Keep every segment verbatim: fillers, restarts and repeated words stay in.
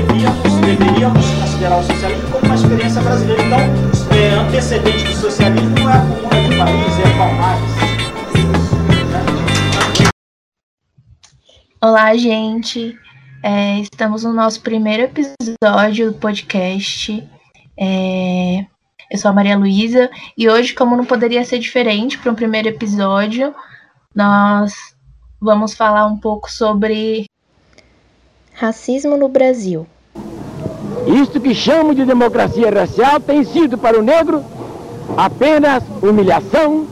devíamos, deveríamos considerar o socialismo como uma experiência brasileira. Então, é, antecedente do socialismo não é a Comuna de Paris, é a Palmares. Olá, gente. É, estamos no nosso primeiro episódio do podcast. É, eu sou a Maria Luísa e hoje, como não poderia ser diferente para um primeiro episódio, nós vamos falar um pouco sobre racismo no Brasil. Isto que chamo de democracia racial tem sido para o negro apenas humilhação,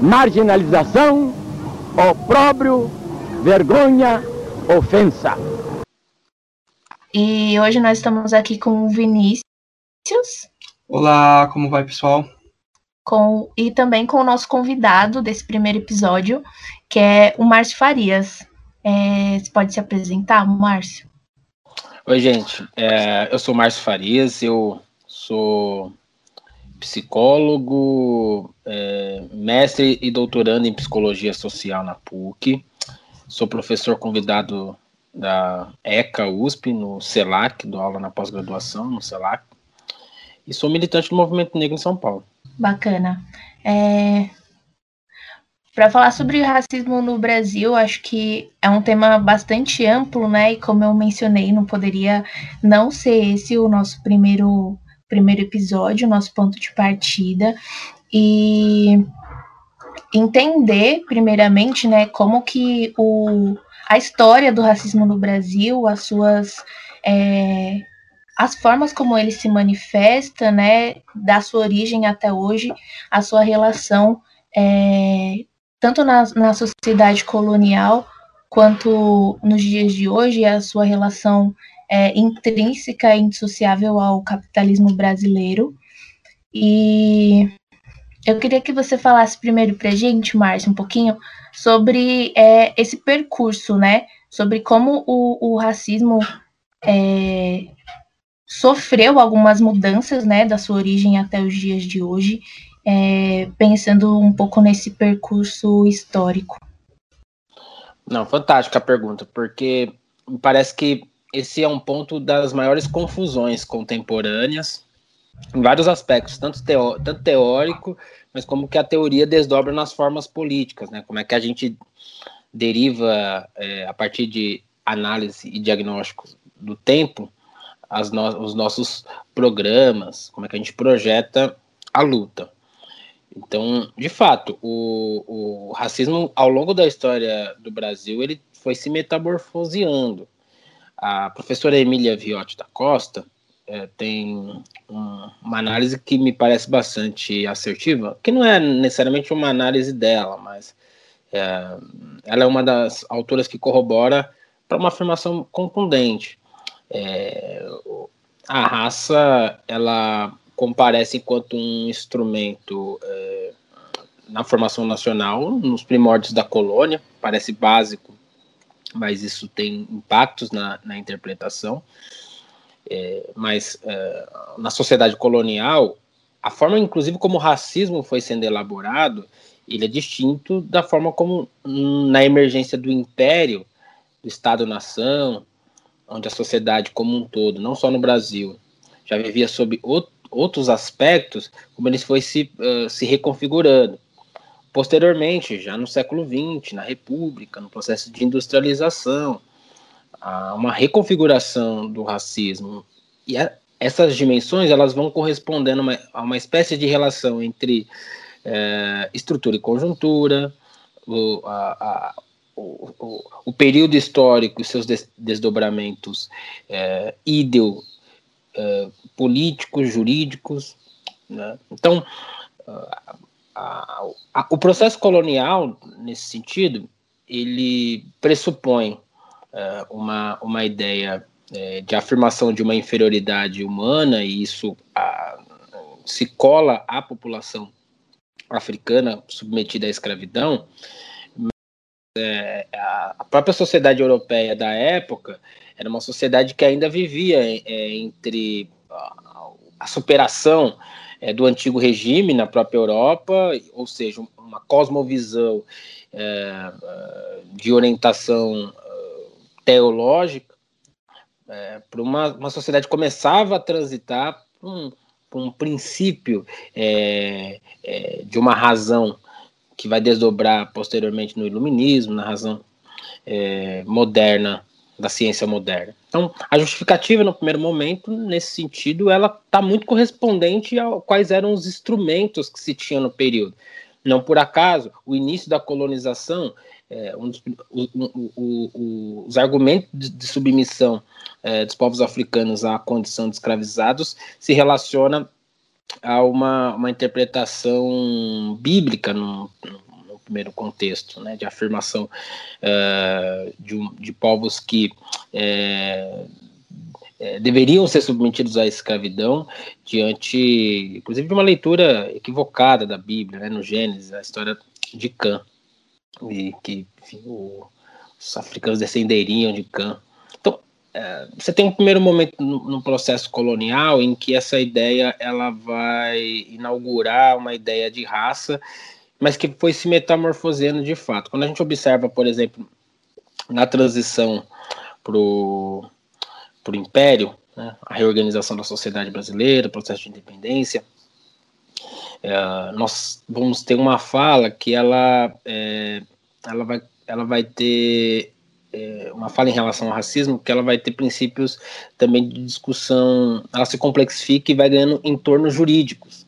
marginalização, opróbrio, vergonha, ofensa. E hoje nós estamos aqui com o Vinícius. Olá, como vai, pessoal? Com, e também com o nosso convidado desse primeiro episódio, que é o Márcio Farias. É, você pode se apresentar, Márcio? Oi, gente. É, eu sou Márcio Farias, eu sou psicólogo, é, mestre e doutorando em psicologia social na P U C. Sou professor convidado da ECA U S P, no CELAC, dou aula na pós-graduação no CELAC. E sou militante do Movimento Negro em São Paulo. Bacana. É... Para falar sobre racismo no Brasil, acho que é um tema bastante amplo, né? E como eu mencionei, não poderia não ser esse o nosso primeiro, primeiro episódio, o nosso ponto de partida. E entender, primeiramente, né, como que o, a história do racismo no Brasil, as suas... É... as formas como ele se manifesta, né, da sua origem até hoje, a sua relação é, tanto na, na sociedade colonial quanto nos dias de hoje, a sua relação é, intrínseca e indissociável ao capitalismo brasileiro. E eu queria que você falasse primeiro para a gente, Márcio, um pouquinho sobre é, esse percurso, né, sobre como o, o racismo... É, sofreu algumas mudanças, né, da sua origem até os dias de hoje, é, pensando um pouco nesse percurso histórico. Não, fantástica a pergunta, porque me parece que esse é um ponto das maiores confusões contemporâneas, em vários aspectos, tanto, teó- tanto teórico, mas como que a teoria desdobra nas formas políticas, né, como é que a gente deriva, é, a partir de análise e diagnóstico do tempo, As no- os nossos programas, como é que a gente projeta a luta. Então, de fato, o, o racismo, ao longo da história do Brasil, ele foi se metamorfoseando. A professora Emília Viotti da Costa é, tem um, uma análise que me parece bastante assertiva, que não é necessariamente uma análise dela, mas é, ela é uma das autoras que corrobora para uma afirmação contundente. É, a raça, ela comparece enquanto um instrumento é, na formação nacional, nos primórdios da colônia, parece básico, mas isso tem impactos na, na interpretação, é, mas é, na sociedade colonial, a forma inclusive como o racismo foi sendo elaborado, ele é distinto da forma como na emergência do império, do Estado-nação, onde a sociedade como um todo, não só no Brasil, já vivia sob outros aspectos, como ele foi se, uh, se reconfigurando. Posteriormente, já no século vinte, na República, no processo de industrialização, há uma reconfiguração do racismo. E a, essas dimensões elas vão correspondendo a uma, a uma espécie de relação entre uh, estrutura e conjuntura, o, a, a O, o, o período histórico e seus des, desdobramentos é, ídeo, é, políticos, jurídicos. Né? Então, a, a, a, o processo colonial, nesse sentido, ele pressupõe é, uma, uma ideia é, de afirmação de uma inferioridade humana, e isso a, se cola à população africana submetida à escravidão. É, a própria sociedade europeia da época era uma sociedade que ainda vivia é, entre a superação é, do antigo regime na própria Europa, ou seja, uma cosmovisão é, de orientação teológica, é, para uma, uma sociedade que começava a transitar para um, para um princípio é, é, de uma razão que vai desdobrar posteriormente no iluminismo, na razão é, moderna, da ciência moderna. Então, a justificativa, no primeiro momento, nesse sentido, ela está muito correspondente a quais eram os instrumentos que se tinham no período. Não por acaso, o início da colonização, é, um dos, o, o, o, os argumentos de, de submissão é, dos povos africanos à condição de escravizados se relaciona a uma, uma interpretação bíblica no, no primeiro contexto, né, de afirmação é, de, de povos que é, é, deveriam ser submetidos à escravidão diante, inclusive, de uma leitura equivocada da Bíblia, né, no Gênesis, a história de Cã, e que, enfim, o, os africanos descenderiam de Cã. Então, você tem um primeiro momento no processo colonial em que essa ideia ela vai inaugurar uma ideia de raça, mas que foi se metamorfoseando de fato. Quando a gente observa, por exemplo, na transição para o Império, né, a reorganização da sociedade brasileira, o processo de independência, é, nós vamos ter uma fala que ela, é, ela, vai, ela vai ter... uma fala em relação ao racismo, que ela vai ter princípios também de discussão, ela se complexifica e vai ganhando entornos jurídicos.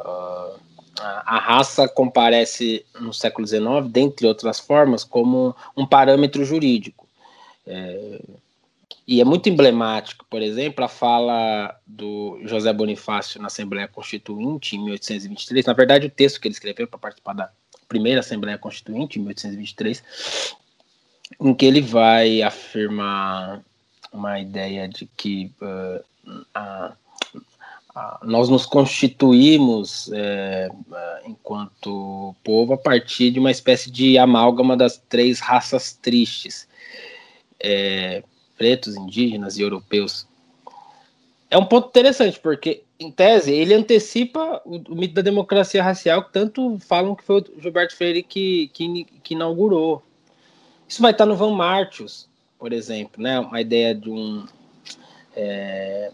Uh, a, a raça comparece no século dezenove, dentre outras formas, como um parâmetro jurídico. É, e é muito emblemático, por exemplo, a fala do José Bonifácio na Assembleia Constituinte, em mil oitocentos e vinte e três, na verdade o texto que ele escreveu para participar da primeira Assembleia Constituinte, em mil oitocentos e vinte e três, em que ele vai afirmar uma ideia de que uh, a, a, nós nos constituímos é, enquanto povo a partir de uma espécie de amálgama das três raças tristes, é, pretos, indígenas e europeus. É um ponto interessante, porque, em tese, ele antecipa o, o mito da democracia racial, que tanto falam que foi o Gilberto Freyre que, que, que inaugurou. Isso vai estar no Van Martius, por exemplo, né? Uma ideia de um, é,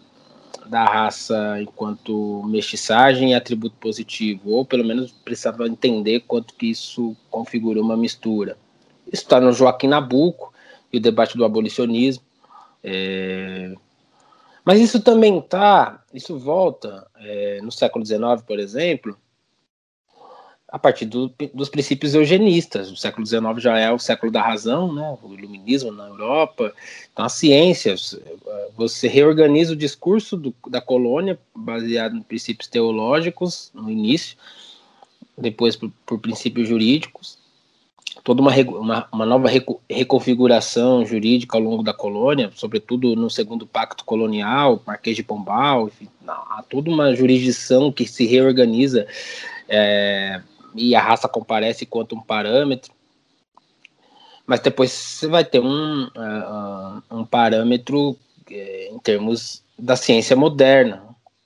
da raça enquanto mestiçagem e atributo positivo, ou pelo menos precisava entender quanto que isso configurou uma mistura. Isso está no Joaquim Nabuco e o debate do abolicionismo. É, mas isso também está, isso volta é, no século dezenove, por exemplo, a partir do, dos princípios eugenistas. O século dezenove já é o século da razão, né? O iluminismo na Europa, então a ciência, você reorganiza o discurso do, da colônia baseado em princípios teológicos, no início, depois por, por princípios jurídicos, toda uma, uma, uma nova reco, reconfiguração jurídica ao longo da colônia, sobretudo no segundo pacto colonial, Marquês de Pombal, enfim, há toda uma jurisdição que se reorganiza, é, e a raça comparece quanto um parâmetro, mas depois você vai ter um, uh, um parâmetro eh, em termos da ciência moderna.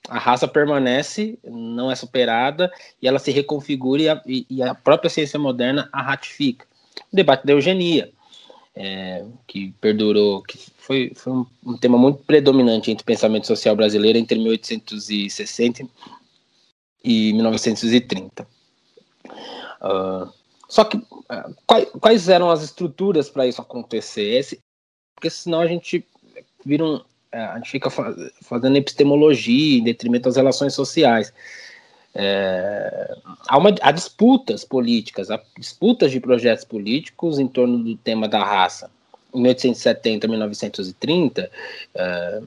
A raça permanece, não é superada, e ela se reconfigura, e a, e, e a própria ciência moderna a ratifica. O debate da eugenia, é, que perdurou, que foi, foi um, um tema muito predominante entre o pensamento social brasileiro entre mil oitocentos e sessenta e mil novecentos e trinta. Uh, só que uh, quais, quais eram as estruturas para isso acontecer? Esse, porque senão a gente vira um, uh, a gente fica faz, fazendo epistemologia em detrimento das relações sociais. É, há, uma, há disputas políticas, há disputas de projetos políticos em torno do tema da raça. Em mil oitocentos e setenta a mil novecentos e trinta, é,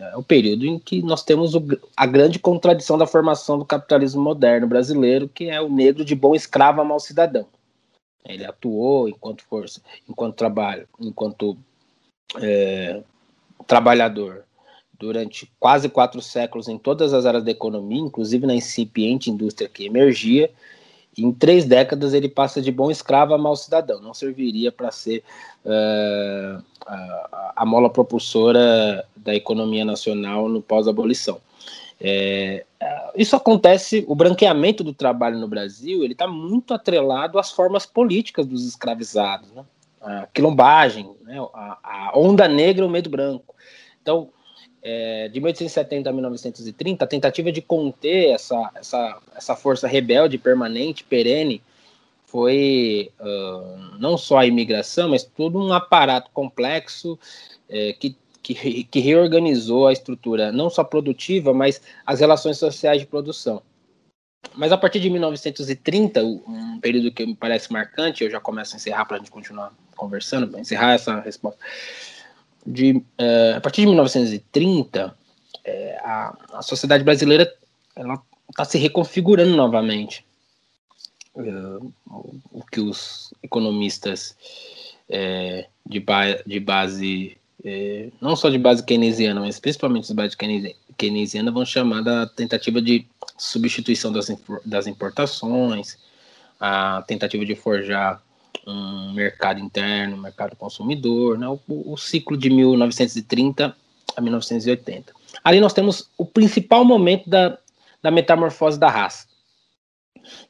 é o período em que nós temos o, a grande contradição da formação do capitalismo moderno brasileiro, que é o negro de bom escravo a mau cidadão. Ele atuou enquanto força, enquanto trabalho, enquanto é, trabalhador, durante quase quatro séculos em todas as áreas da economia, inclusive na incipiente indústria que emergia. Em três décadas ele passa de bom escravo a mau cidadão. Não serviria para ser uh, a, a mola propulsora da economia nacional no pós-abolição. É, isso acontece, o branqueamento do trabalho no Brasil, ele está muito atrelado às formas políticas dos escravizados, né? a quilombagem, né, a, a onda negra e o medo branco. Então, é, de mil oitocentos e setenta a mil novecentos e trinta, a tentativa de conter essa, essa, essa força rebelde, permanente, perene, foi uh, não só a imigração, mas todo um aparato complexo é, que Que, que reorganizou a estrutura, não só produtiva, mas as relações sociais de produção. Mas a partir de mil novecentos e trinta, um período que me parece marcante, eu já começo a encerrar para a gente continuar conversando, para encerrar essa resposta. De, uh, a partir de mil novecentos e trinta, é, a, a sociedade brasileira está se reconfigurando novamente. Uh, o que os economistas é, de, ba de base... É, não só de base keynesiana, mas principalmente de base keynesiana, vão chamar da tentativa de substituição das, das importações, a tentativa de forjar um mercado interno, um mercado consumidor, né? o, o ciclo de mil novecentos e trinta a mil novecentos e oitenta. Ali nós temos o principal momento da, da metamorfose da raça,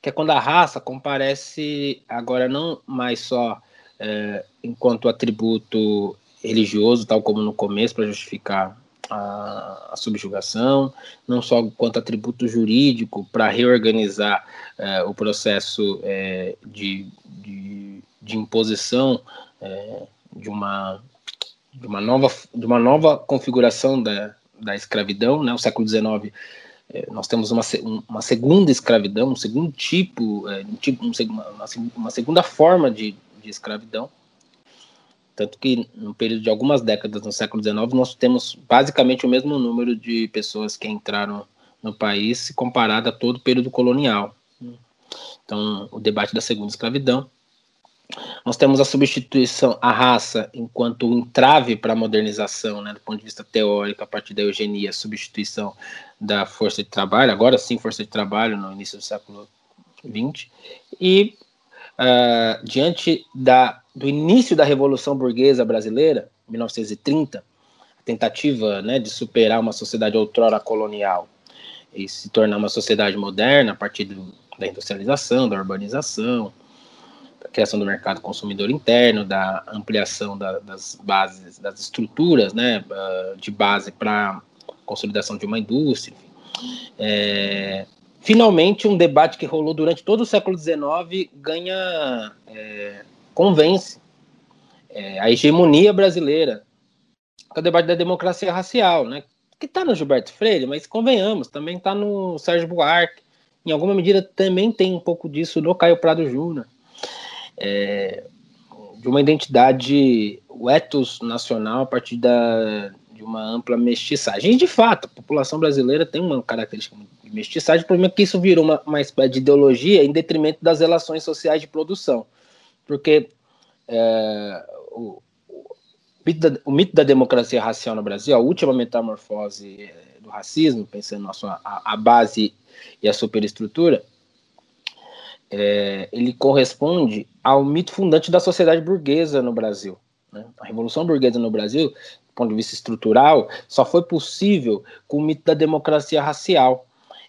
que é quando a raça comparece agora não mais só é, enquanto atributo religioso, tal como no começo, para justificar a, a subjugação, não só quanto atributo jurídico para reorganizar eh, o processo eh, de, de, de imposição eh, de, uma, de, uma nova, de uma nova configuração da, da escravidão, né? O século dezenove, eh, nós temos uma, uma segunda escravidão, um segundo tipo, eh, um tipo uma, uma segunda forma de, de escravidão. Tanto que, no período de algumas décadas, no século dezenove, nós temos basicamente o mesmo número de pessoas que entraram no país, comparado a todo o período colonial. Então, o debate da segunda escravidão. Nós temos a substituição à raça enquanto um entrave para a modernização, né, do ponto de vista teórico, a partir da eugenia, a substituição da força de trabalho, agora sim força de trabalho, no início do século vinte. E, uh, diante da... do início da Revolução Burguesa Brasileira, mil novecentos e trinta, a tentativa, né, de superar uma sociedade outrora colonial e se tornar uma sociedade moderna a partir do, da industrialização, da urbanização, da criação do mercado consumidor interno, da ampliação da, das bases, das estruturas, né, de base para consolidação de uma indústria. Enfim. É, finalmente, um debate que rolou durante todo o século dezenove ganha... É, convence é, a hegemonia brasileira, que é o debate da democracia racial, né? Que está no Gilberto Freyre, mas convenhamos, também está no Sérgio Buarque, em alguma medida também tem um pouco disso no Caio Prado Júnior, é, de uma identidade, o ethos nacional a partir da, de uma ampla mestiçagem. E, de fato, a população brasileira tem uma característica de mestiçagem, o problema é que isso virou uma, uma espécie de ideologia em detrimento das relações sociais de produção. Porque é, o, o, mito da, o mito da democracia racial no Brasil, a última metamorfose do racismo, pensando na sua, a, a base e a superestrutura, é, ele corresponde ao mito fundante da sociedade burguesa no Brasil, né? A Revolução Burguesa no Brasil, do ponto de vista estrutural, só foi possível com o mito da democracia racial.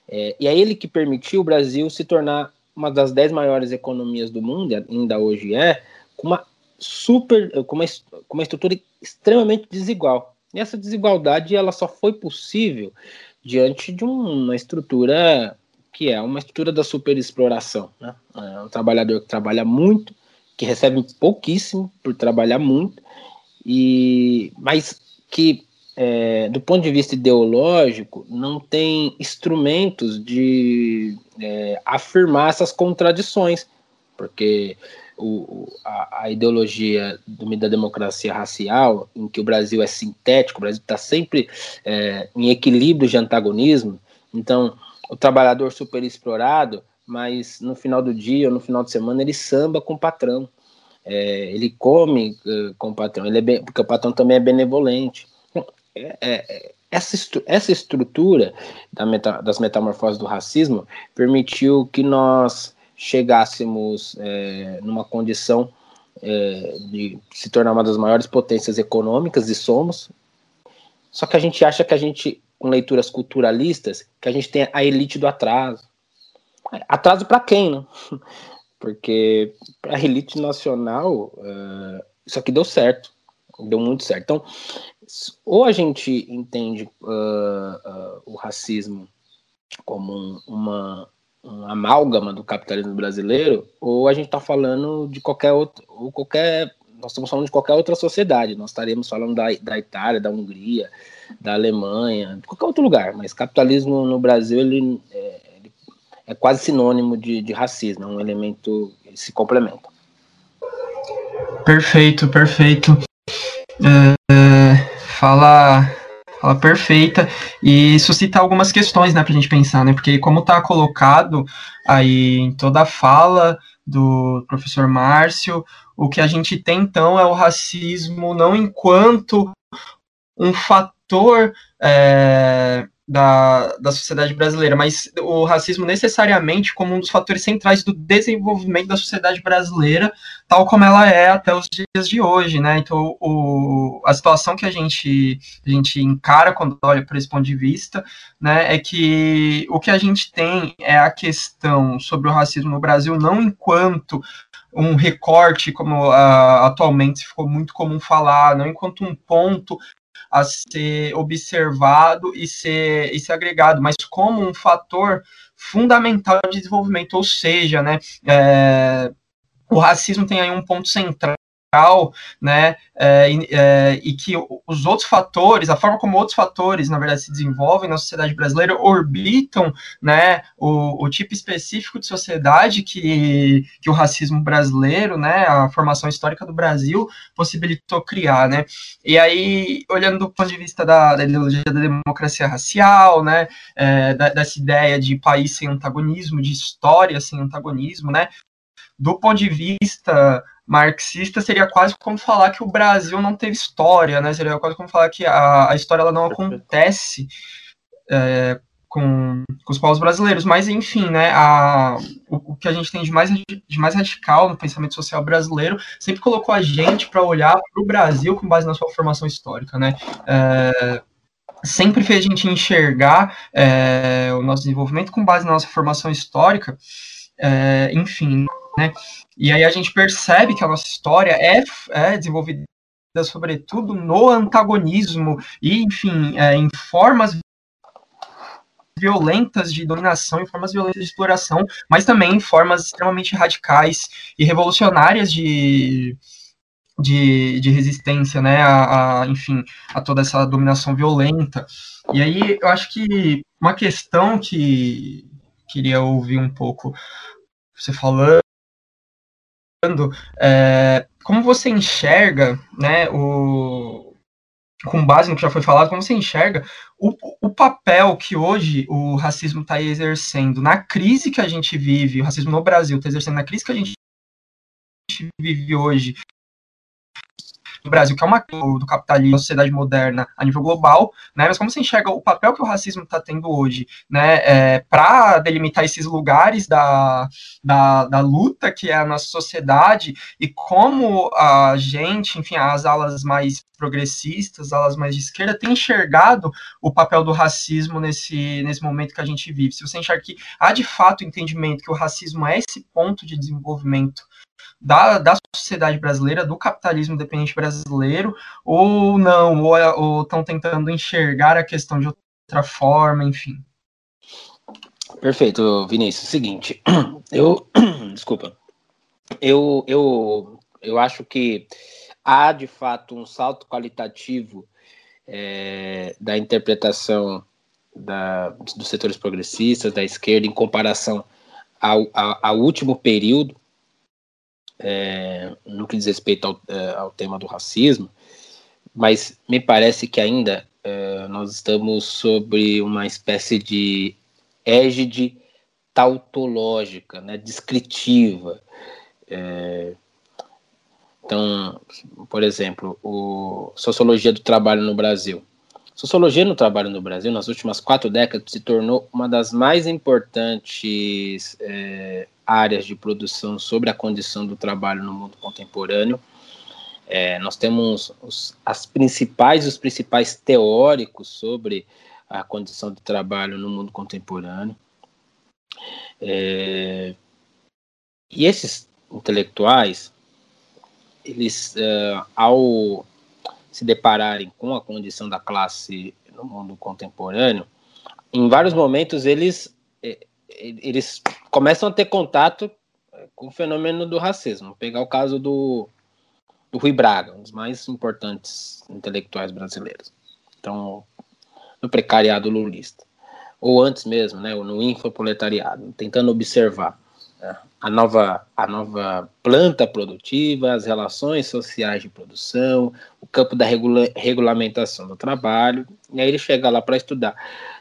É, e é ele que permitiu o Brasil se tornar uma das dez maiores economias do mundo, ainda hoje é, com uma, super, com uma, com uma estrutura extremamente desigual. E essa desigualdade ela só foi possível diante de uma estrutura que é uma estrutura da superexploração, né? É um trabalhador que trabalha muito, que recebe pouquíssimo por trabalhar muito, e, mas que, é, do ponto de vista ideológico, não tem instrumentos de é, afirmar essas contradições, porque o, a, a ideologia do, da democracia racial, em que o Brasil é sintético, o Brasil está sempre é, em equilíbrio de antagonismo, então o trabalhador superexplorado, mas no final do dia ou no final de semana ele samba com o patrão, é, ele come uh, com o patrão, ele é bem, porque o patrão também é benevolente. Essa, essa estrutura da meta, das metamorfoses do racismo permitiu que nós chegássemos é, numa condição é, de se tornar uma das maiores potências econômicas, e somos, só que a gente acha que a gente, com leituras culturalistas, que a gente tem a elite do atraso. Atraso para quem, né? Porque a elite nacional... É, Isso aqui deu certo, deu muito certo. Então, ou a gente entende uh, uh, o racismo como um, uma, uma amálgama do capitalismo brasileiro, ou a gente está falando de qualquer outro, ou qualquer... Nós estamos falando de qualquer outra sociedade, nós estaremos falando da, da Itália, da Hungria, da Alemanha, de qualquer outro lugar, mas capitalismo no Brasil ele é, ele é quase sinônimo de, de racismo, é um elemento que se complementa. Perfeito, perfeito. É, fala, fala perfeita, e suscitar algumas questões, né, para a gente pensar, né, porque como está colocado aí em toda a fala do professor Márcio, o que a gente tem, então, é o racismo não enquanto um fator é, da, da sociedade brasileira, mas o racismo necessariamente como um dos fatores centrais do desenvolvimento da sociedade brasileira, tal como ela é até os dias de hoje, né? Então, o, a situação que a gente, a gente encara quando olha por esse ponto de vista, né, é que o que a gente tem é a questão sobre o racismo no Brasil não enquanto um recorte, como uh, atualmente ficou muito comum falar, não enquanto um ponto a ser observado e ser, e ser agregado, mas como um fator fundamental de desenvolvimento, ou seja, né, é, o racismo tem aí um ponto central, né, é, é, e que os outros fatores, a forma como outros fatores, na verdade, se desenvolvem na sociedade brasileira, orbitam, né, o, o tipo específico de sociedade que, que o racismo brasileiro, né, a formação histórica do Brasil, possibilitou criar, né, e aí, olhando do ponto de vista da, da ideologia da democracia racial, né, é, da, dessa ideia de país sem antagonismo, de história sem antagonismo, né, do ponto de vista marxista, seria quase como falar que o Brasil não teve história, né? Seria quase como falar que a, a história ela não acontece é, com, com os povos brasileiros. Mas, enfim, né, a, o, o que a gente tem de mais, de mais radical no pensamento social brasileiro sempre colocou a gente para olhar para o Brasil com base na sua formação histórica, né? É, sempre fez a gente enxergar é, o nosso desenvolvimento com base na nossa formação histórica, é, enfim, né? E aí a gente percebe que a nossa história é, é desenvolvida, sobretudo, no antagonismo e, enfim, é, em formas violentas de dominação, em formas violentas de exploração, mas também em formas extremamente radicais e revolucionárias de, de, de resistência, né, a, a, enfim, a toda essa dominação violenta. E aí eu acho que uma questão que queria ouvir um pouco você falando, É, como você enxerga, né, o, com base no que já foi falado, como você enxerga o, o papel que hoje o racismo está exercendo na crise que a gente vive, o racismo no Brasil está exercendo na crise que a gente vive hoje no Brasil, que é uma crise do capitalismo, sociedade moderna a nível global, né, mas como você enxerga o papel que o racismo está tendo hoje, né, é, para delimitar esses lugares da, da, da luta que é a nossa sociedade, e como a gente, enfim, as alas mais progressistas, as alas mais de esquerda, tem enxergado o papel do racismo nesse, nesse momento que a gente vive. Se você enxerga que há de fato o entendimento que o racismo é esse ponto de desenvolvimento Da, da sociedade brasileira, do capitalismo dependente brasileiro, ou não, ou estão tentando enxergar a questão de outra forma, enfim. Perfeito, Vinícius. Seguinte, eu, desculpa, eu, eu, eu acho que há, de fato, um salto qualitativo é, da interpretação da, dos setores progressistas, da esquerda, em comparação ao, ao, ao último período, É, no que diz respeito ao, é, ao tema do racismo, mas me parece que ainda é, nós estamos sobre uma espécie de égide tautológica, né, descritiva. É, então, por exemplo, o sociologia do trabalho no Brasil. Sociologia no trabalho no Brasil, nas últimas quatro décadas, se tornou uma das mais importantes é, áreas de produção sobre a condição do trabalho no mundo contemporâneo. É, nós temos os, as principais, os principais teóricos sobre a condição do trabalho no mundo contemporâneo. É, e esses intelectuais, eles, é, ao se depararem com a condição da classe no mundo contemporâneo, em vários momentos eles, eles começam a ter contato com o fenômeno do racismo. Vou pegar o caso do, do Rui Braga, um dos mais importantes intelectuais brasileiros. Então, no precariado lulista. Ou antes mesmo, né, no infoproletariado, tentando observar a nova, a nova planta produtiva, as relações sociais de produção, o campo da regula, regulamentação do trabalho, e aí ele chega lá para estudar,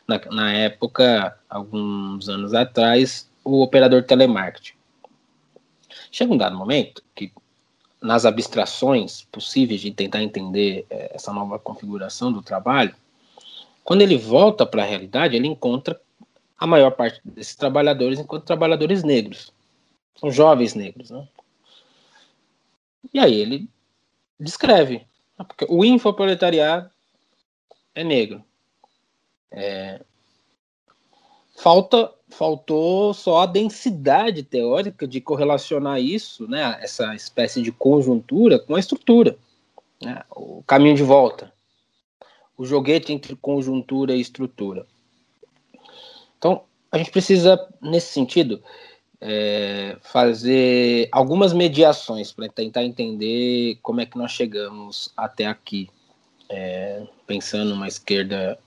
na, na época, alguns anos atrás, o operador telemarketing. Chega um dado momento que, nas abstrações possíveis de tentar entender eh, essa nova configuração do trabalho, quando ele volta para a realidade, ele encontra a maior parte desses trabalhadores enquanto trabalhadores negros. São jovens negros, né? E aí ele descreve. Porque o infoproletariado é negro. É... Falta, faltou só a densidade teórica de correlacionar isso, né, essa espécie de conjuntura, com a estrutura. Né, o caminho de volta. O joguete entre conjuntura e estrutura. Então, a gente precisa, nesse sentido, é, fazer algumas mediações para tentar entender como é que nós chegamos até aqui, é, pensando numa esquerda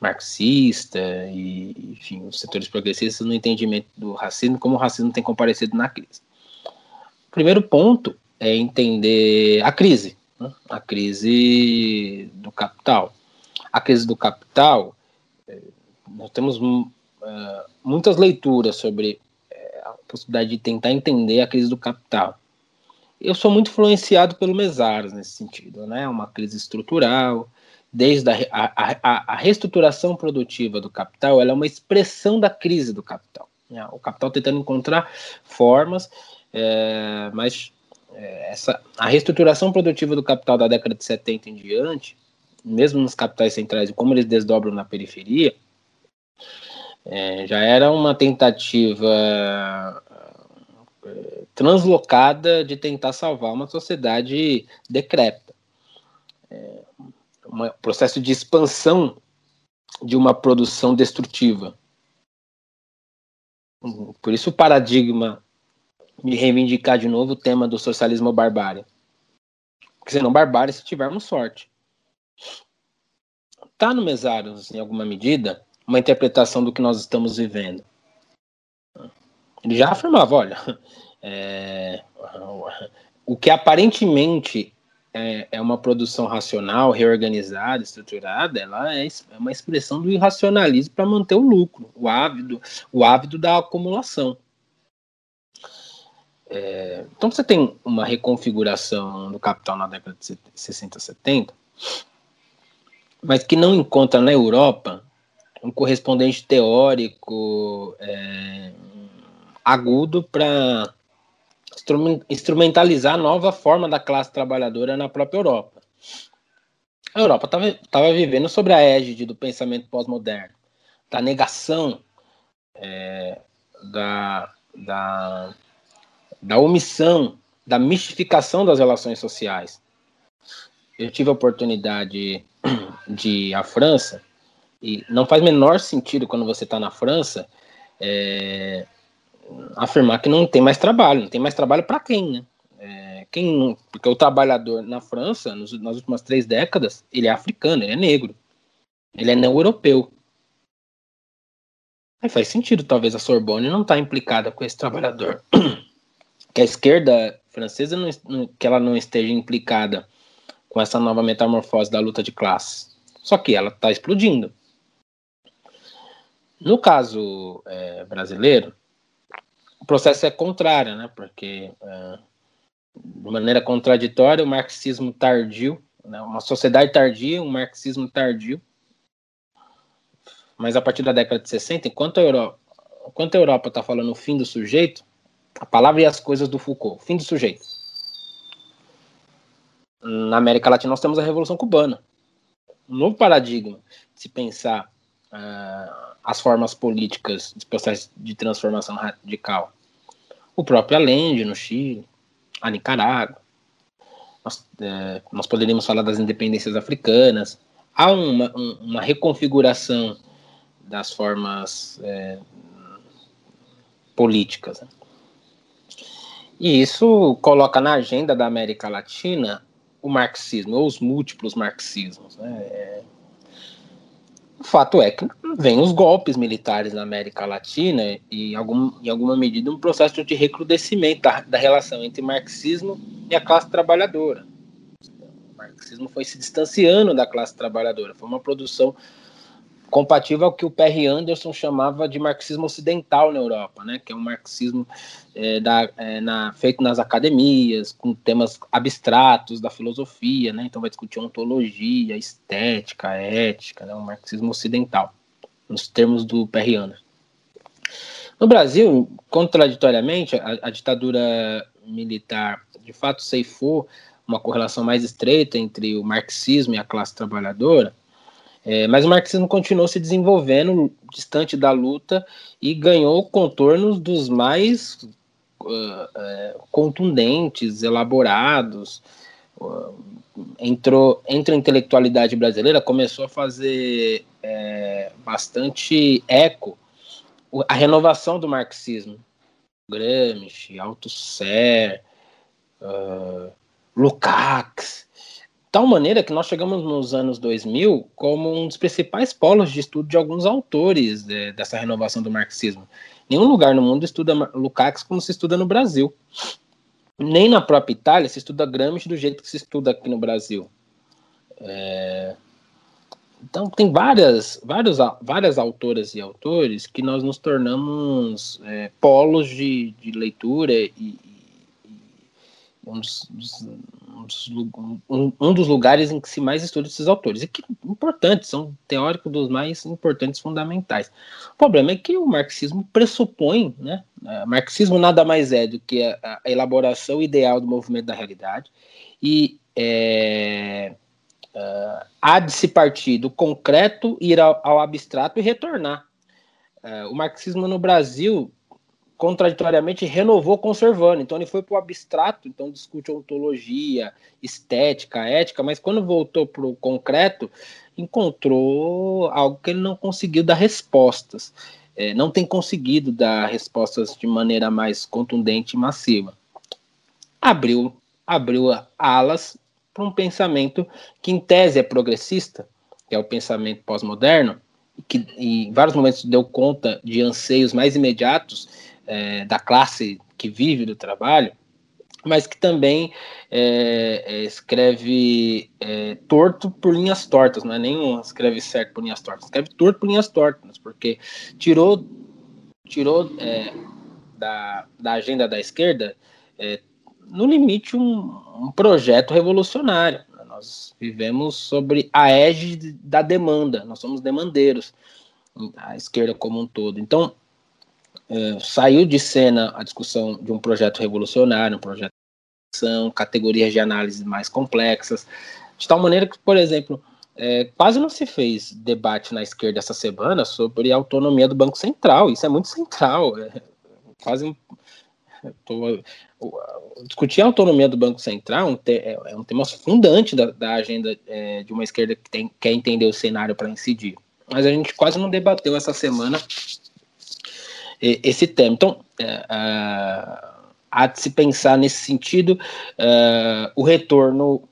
marxista e, enfim, os setores progressistas no entendimento do racismo, como o racismo tem comparecido na crise. O primeiro ponto é entender a crise, né? A crise do capital. A crise do capital, é, nós temos uh, muitas leituras sobre uh, a possibilidade de tentar entender a crise do capital. Eu sou muito influenciado pelo Mészáros nesse sentido, né? Uma crise estrutural, desde a, a, a, a reestruturação produtiva do capital, ela é uma expressão da crise do capital. Né? O capital tentando encontrar formas, é, mas é, essa, a reestruturação produtiva do capital da década de setenta em diante, mesmo nos capitais centrais, como eles desdobram na periferia, É, já era uma tentativa translocada de tentar salvar uma sociedade decrépita. É, um processo de expansão de uma produção destrutiva. Por isso o paradigma de reivindicar de novo o tema do socialismo barbárie. Porque senão barbárie se tivermos sorte. Está no Mészáros, em alguma medida, uma interpretação do que nós estamos vivendo. Ele já afirmava, olha, é, o que aparentemente é, é uma produção racional, reorganizada, estruturada, ela é uma expressão do irracionalismo para manter o lucro, o ávido, o ávido da acumulação. É, então você tem uma reconfiguração do capital na década de sessenta, setenta, mas que não encontra na Europa um correspondente teórico é, agudo para instrumentalizar a nova forma da classe trabalhadora na própria Europa. A Europa estava vivendo sobre a égide do pensamento pós-moderno, da negação, é, da, da, da omissão, da mistificação das relações sociais. Eu tive a oportunidade de ir à França, e não faz menor sentido, quando você está na França, é, afirmar que não tem mais trabalho. Não tem mais trabalho para quem, né? É, quem não, porque o trabalhador na França, nos, nas últimas três décadas, ele é africano, ele é negro. Ele é não europeu. Aí faz sentido, talvez a Sorbonne não está implicada com esse trabalhador. Que a esquerda francesa, não, que ela não esteja implicada com essa nova metamorfose da luta de classes. Só que ela está explodindo. No caso é, brasileiro, o processo é contrário, né? Porque, é, de maneira contraditória, o marxismo tardio, né? Uma sociedade tardia, um marxismo tardio, mas a partir da década de sessenta, enquanto a Europa enquanto a Europa está falando o fim do sujeito, a palavra e as coisas do Foucault, o fim do sujeito. Na América Latina nós temos a Revolução Cubana, um novo paradigma de se pensar Uh, as formas políticas dos processos de transformação radical. O próprio Allende no Chile, a Nicarágua. nós, é, nós poderíamos falar das independências africanas. Há uma, uma reconfiguração das formas é, políticas. Né? E isso coloca na agenda da América Latina o marxismo, ou os múltiplos marxismos. Né? É... O fato é que vem os golpes militares na América Latina e, em, algum, em alguma medida, um processo de recrudescimento da, da relação entre marxismo e a classe trabalhadora. O marxismo foi se distanciando da classe trabalhadora, foi uma produção compatível ao que o Perry Anderson chamava de marxismo ocidental na Europa, né? Que é um marxismo é, da, é, na, feito nas academias, com temas abstratos da filosofia, né? Então vai discutir ontologia, estética, ética, né? Um marxismo ocidental, nos termos do Perry Anderson. No Brasil, contraditoriamente, a, a ditadura militar de fato ceifou uma correlação mais estreita entre o marxismo e a classe trabalhadora, É, mas o marxismo continuou se desenvolvendo distante da luta e ganhou contornos dos mais uh, uh, contundentes, elaborados. Uh, entrou, entre a intelectualidade brasileira, começou a fazer é, bastante eco a renovação do marxismo. Gramsci, Althusser, uh, Lukács. De tal maneira que nós chegamos nos anos dois mil como um dos principais polos de estudo de alguns autores de, dessa renovação do marxismo. Nenhum lugar no mundo estuda Lukács como se estuda no Brasil. Nem na própria Itália se estuda Gramsci do jeito que se estuda aqui no Brasil. É... Então tem várias, várias, várias autoras e autores que nós nos tornamos é, polos de, de leitura e Um dos, um, dos, um, um dos lugares em que se mais estuda esses autores, e que importantes, são teóricos dos mais importantes, fundamentais. O problema é que o marxismo pressupõe, né? O marxismo nada mais é do que a, a elaboração ideal do movimento da realidade, e é, é, há de se partir do concreto, ir ao, ao abstrato e retornar. É, o marxismo no Brasil, contraditoriamente, renovou conservando. Então ele foi para o abstrato, então discute ontologia, estética, ética, mas quando voltou para o concreto, encontrou algo que ele não conseguiu dar respostas. É, não tem conseguido dar respostas de maneira mais contundente e massiva. Abriu, abriu alas para um pensamento que em tese é progressista, que é o pensamento pós-moderno, que em vários momentos deu conta de anseios mais imediatos É, da classe que vive do trabalho, mas que também é, é, escreve é, torto por linhas tortas, não é nenhum escreve certo por linhas tortas, escreve torto por linhas tortas, porque tirou, tirou é, da, da agenda da esquerda, é, no limite, um, um projeto revolucionário. Nós vivemos sobre a égide da demanda, nós somos demandeiros, a esquerda como um todo. Então, É, saiu de cena a discussão de um projeto revolucionário, um projeto de ação, categorias de análise mais complexas, de tal maneira que, por exemplo, é, quase não se fez debate na esquerda essa semana sobre a autonomia do Banco Central. Isso é muito central, é, quase um, tô, discutir a autonomia do Banco Central um te, é, é um tema fundante da, da agenda é, de uma esquerda que tem, quer entender o cenário para incidir, mas a gente quase não debateu essa semana esse tema. Então, uh, há de se pensar nesse sentido uh, o retorno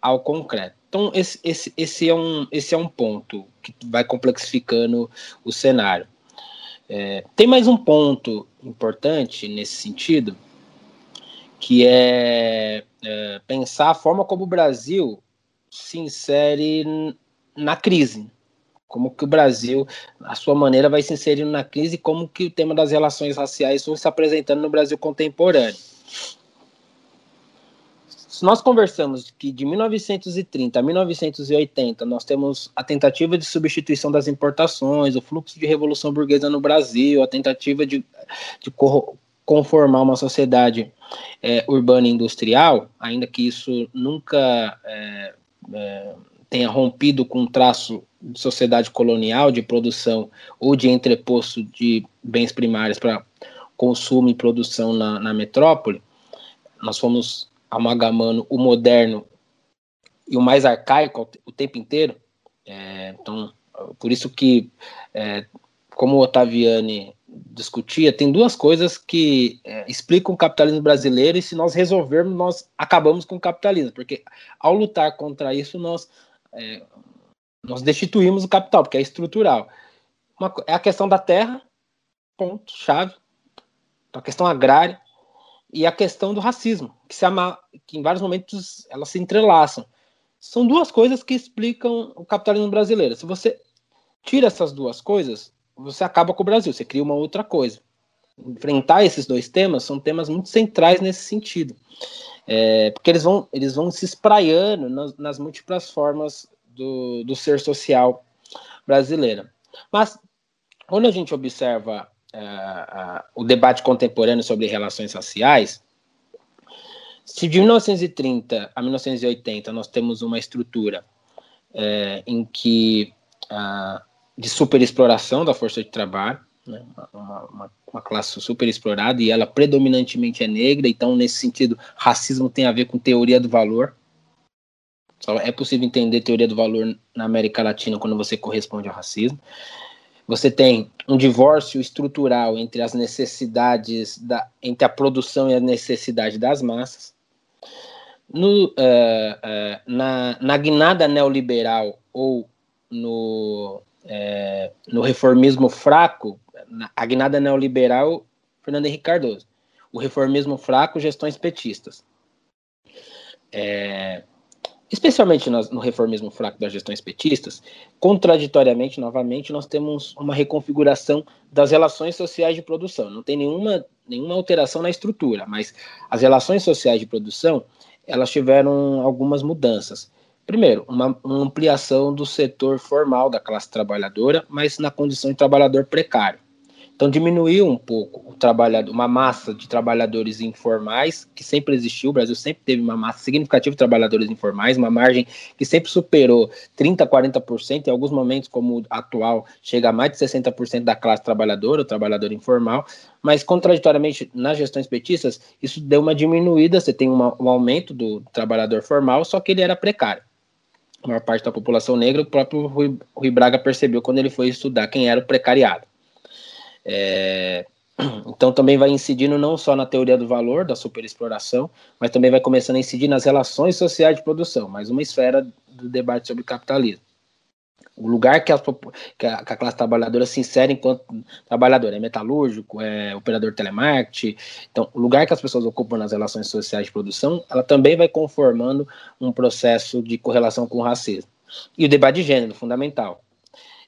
ao concreto. Então, esse, esse, esse, é um, esse é um ponto que vai complexificando o cenário. É, tem mais um ponto importante nesse sentido, que é, é pensar a forma como o Brasil se insere na crise. Como que o Brasil, a sua maneira, vai se inserindo na crise, como que o tema das relações raciais foi se apresentando no Brasil contemporâneo. Se nós conversamos que de mil novecentos e trinta a mil novecentos e oitenta nós temos a tentativa de substituição das importações, o fluxo de revolução burguesa no Brasil, a tentativa de, de conformar uma sociedade é, urbana e industrial, ainda que isso nunca é, é, tenha rompido com um traço de sociedade colonial, de produção ou de entreposto de bens primários para consumo e produção na, na metrópole, nós fomos amalgamando o moderno e o mais arcaico o tempo inteiro. É, então, por isso que, é, como o Ottaviani discutia, tem duas coisas que é, explicam o capitalismo brasileiro, e se nós resolvermos, nós acabamos com o capitalismo, porque ao lutar contra isso, nós, é, nós destituímos o capital, porque é estrutural. Uma, é a questão da terra, ponto, chave, a questão agrária, e a questão do racismo, que, se ama, que em vários momentos elas se entrelaçam. São duas coisas que explicam o capitalismo brasileiro. Se você tira essas duas coisas, você acaba com o Brasil, você cria uma outra coisa. Enfrentar esses dois temas são temas muito centrais nesse sentido, é, porque eles vão, eles vão se espraiando nas, nas múltiplas formas do, do ser social brasileiro. Mas, quando a gente observa é, a, o debate contemporâneo sobre relações raciais, se de mil novecentos e trinta a mil novecentos e oitenta nós temos uma estrutura é, em que a, de superexploração da força de trabalho, né, uma, uma, uma classe superexplorada, e ela predominantemente é negra, então nesse sentido racismo tem a ver com teoria do valor. Só é possível entender teoria do valor na América Latina quando você corresponde ao racismo. Você tem um divórcio estrutural entre as necessidades da, entre a produção e a necessidade das massas. No, uh, uh, na, na guinada neoliberal ou no, uh, no reformismo fraco, na, a guinada neoliberal, Fernando Henrique Cardoso, o reformismo fraco, gestões petistas. É, especialmente no, no reformismo fraco das gestões petistas, contraditoriamente, novamente, nós temos uma reconfiguração das relações sociais de produção. Não tem nenhuma, nenhuma alteração na estrutura, mas as relações sociais de produção, elas tiveram algumas mudanças. Primeiro, uma, uma ampliação do setor formal da classe trabalhadora, mas na condição de trabalhador precário. Então diminuiu um pouco o trabalhador, uma massa de trabalhadores informais que sempre existiu. O Brasil sempre teve uma massa significativa de trabalhadores informais, uma margem que sempre superou trinta por cento, quarenta por cento, em alguns momentos, como o atual, chega a mais de sessenta por cento da classe trabalhadora, o trabalhador informal. Mas, contraditoriamente, nas gestões petistas, isso deu uma diminuída. Você tem uma, um aumento do trabalhador formal, só que ele era precário. A maior parte da população negra, o próprio Rui, Rui Braga percebeu quando ele foi estudar quem era o precariado. É, então também vai incidindo não só na teoria do valor, da superexploração, mas também vai começando a incidir nas relações sociais de produção, mais uma esfera do debate sobre capitalismo. O lugar que a, que a, que a classe trabalhadora se insere enquanto trabalhadora, é metalúrgico, é operador telemarketing. Então o lugar que as pessoas ocupam nas relações sociais de produção, ela também vai conformando um processo de correlação com o racismo. E o debate de gênero, fundamental.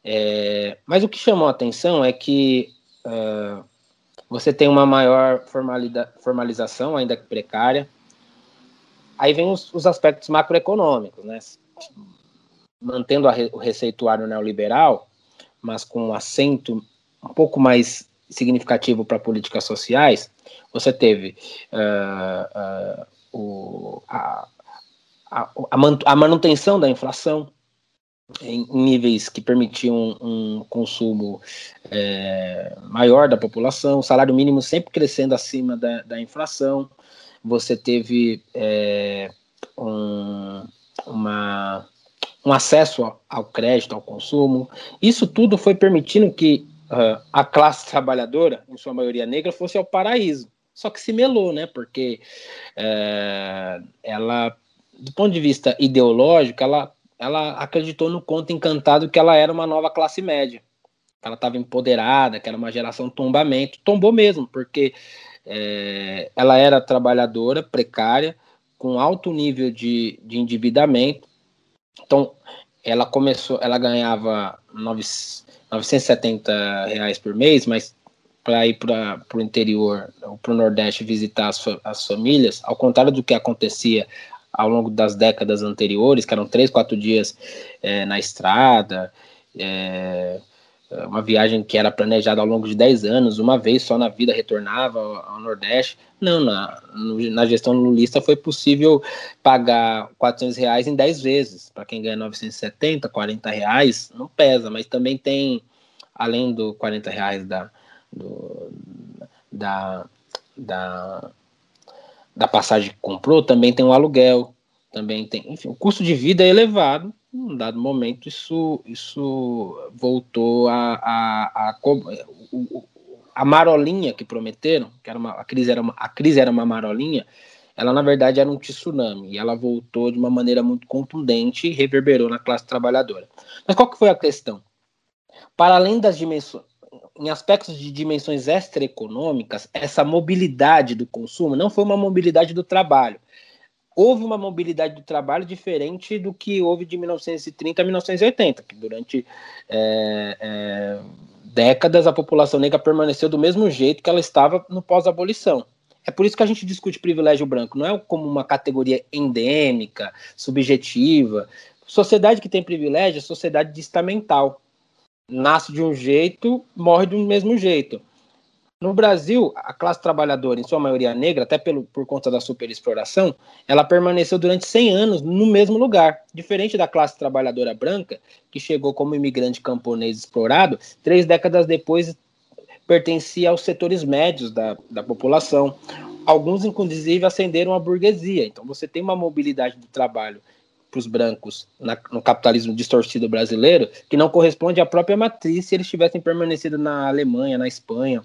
É, mas o que chamou a atenção é que Uh, você tem uma maior formalização, ainda que precária. Aí vem os, os aspectos macroeconômicos, né? Mantendo a re, o receituário neoliberal, mas com um acento um pouco mais significativo para políticas sociais, você teve uh, uh, o, a, a, a manutenção da inflação em níveis que permitiam um consumo é, maior da população, o salário mínimo sempre crescendo acima da, da inflação. Você teve é, um, uma, um acesso ao, ao crédito, ao consumo. Isso tudo foi permitindo que uh, a classe trabalhadora, em sua maioria negra, fosse ao paraíso. Só que se melou, né? Porque uh, ela, do ponto de vista ideológico, ela ela acreditou no conto encantado que ela era uma nova classe média, que ela estava empoderada, que era uma geração tombamento. Tombou mesmo, porque é, ela era trabalhadora, precária, com alto nível de, de endividamento. Então, ela começou, ela ganhava novecentos e setenta reais por mês, mas para ir para o interior, para o Nordeste, visitar as, as famílias, ao contrário do que acontecia ao longo das décadas anteriores, que eram três, quatro dias é, na estrada, é, uma viagem que era planejada ao longo de dez anos, uma vez só na vida retornava ao, ao Nordeste. Não, na, no, na gestão lulista foi possível pagar quatrocentos reais em dez vezes. Para quem ganha novecentos e setenta, quarenta reais, não pesa, mas também tem, além do quarenta reais da... Do, da, da da passagem que comprou, também tem o aluguel, também tem, enfim, o custo de vida é elevado. Num dado momento, isso, isso voltou a, a, a, a marolinha que prometeram, que era uma, a, crise era uma, a crise era uma marolinha, ela na verdade era um tsunami, e ela voltou de uma maneira muito contundente e reverberou na classe trabalhadora. Mas qual que foi a questão? Para além das dimensões, em aspectos de dimensões extraeconômicas, essa mobilidade do consumo não foi uma mobilidade do trabalho. Houve uma mobilidade do trabalho diferente do que houve de mil novecentos e trinta a mil novecentos e oitenta, que durante é, é, décadas a população negra permaneceu do mesmo jeito que ela estava no pós-abolição. É por isso que a gente discute privilégio branco, não é como uma categoria endêmica, subjetiva. Sociedade que tem privilégio é sociedade estamental. Nasce de um jeito, morre do mesmo jeito. No Brasil, a classe trabalhadora, em sua maioria negra, até pelo, por conta da superexploração, ela permaneceu durante cem anos no mesmo lugar, diferente da classe trabalhadora branca, que chegou como imigrante camponês explorado, três décadas depois pertencia aos setores médios da, da população. Alguns, inclusive, ascenderam à burguesia. Então, você tem uma mobilidade do trabalho para os brancos na, no capitalismo distorcido brasileiro, que não corresponde à própria matriz se eles tivessem permanecido na Alemanha, na Espanha,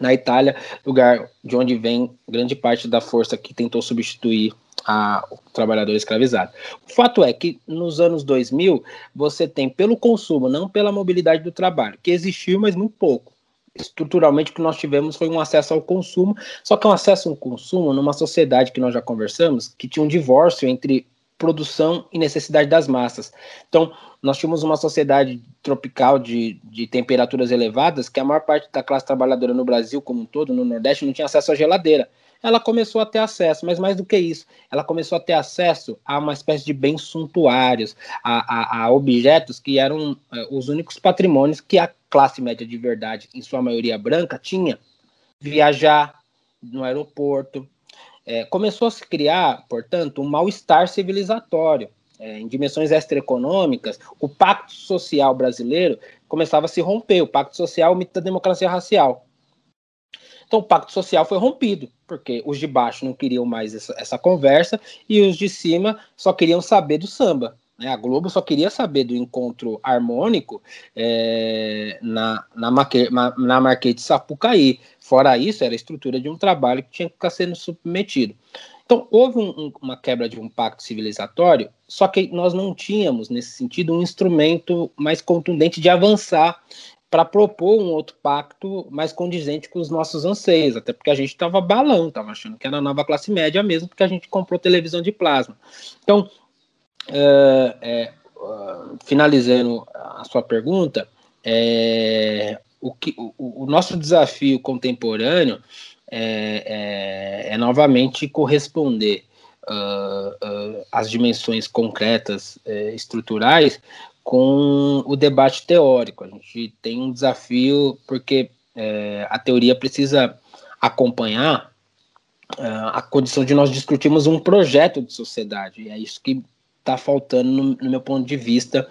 na Itália, lugar de onde vem grande parte da força que tentou substituir a, o trabalhador escravizado. O fato é que nos anos dois mil, você tem pelo consumo, não pela mobilidade do trabalho, que existiu, mas muito pouco. Estruturalmente, o que nós tivemos foi um acesso ao consumo, só que um acesso ao consumo numa sociedade que nós já conversamos, que tinha um divórcio entre produção e necessidade das massas. Então, nós tínhamos uma sociedade tropical de, de temperaturas elevadas, que a maior parte da classe trabalhadora no Brasil como um todo, no Nordeste, não tinha acesso à geladeira. Ela começou a ter acesso, mas mais do que isso, ela começou a ter acesso a uma espécie de bens suntuários, a, a, a objetos que eram os únicos patrimônios que a classe média de verdade, em sua maioria branca, tinha. Viajar no aeroporto. É, começou a se criar, portanto, um mal-estar civilizatório. É, em dimensões extraeconômicas, o pacto social brasileiro começava a se romper. O pacto social, o mito da democracia racial. Então, o pacto social foi rompido, porque os de baixo não queriam mais essa, essa conversa e os de cima só queriam saber do samba. Né? A Globo só queria saber do encontro harmônico é, na, na, Marque, na, na Marquês de Sapucaí. Fora isso, era a estrutura de um trabalho que tinha que ficar sendo submetido. Então, houve um, um, uma quebra de um pacto civilizatório, só que nós não tínhamos, nesse sentido, um instrumento mais contundente de avançar para propor um outro pacto mais condizente com os nossos anseios, até porque a gente estava balão, estava achando que era a nova classe média mesmo, porque a gente comprou televisão de plasma. Então, é, é, finalizando a sua pergunta, é... O, que, o, o nosso desafio contemporâneo é, é, é novamente corresponder uh, uh, às dimensões concretas, uh, estruturais, com o debate teórico. A gente tem um desafio porque uh, a teoria precisa acompanhar uh, a condição de nós discutirmos um projeto de sociedade, e é isso que está faltando no, no meu ponto de vista,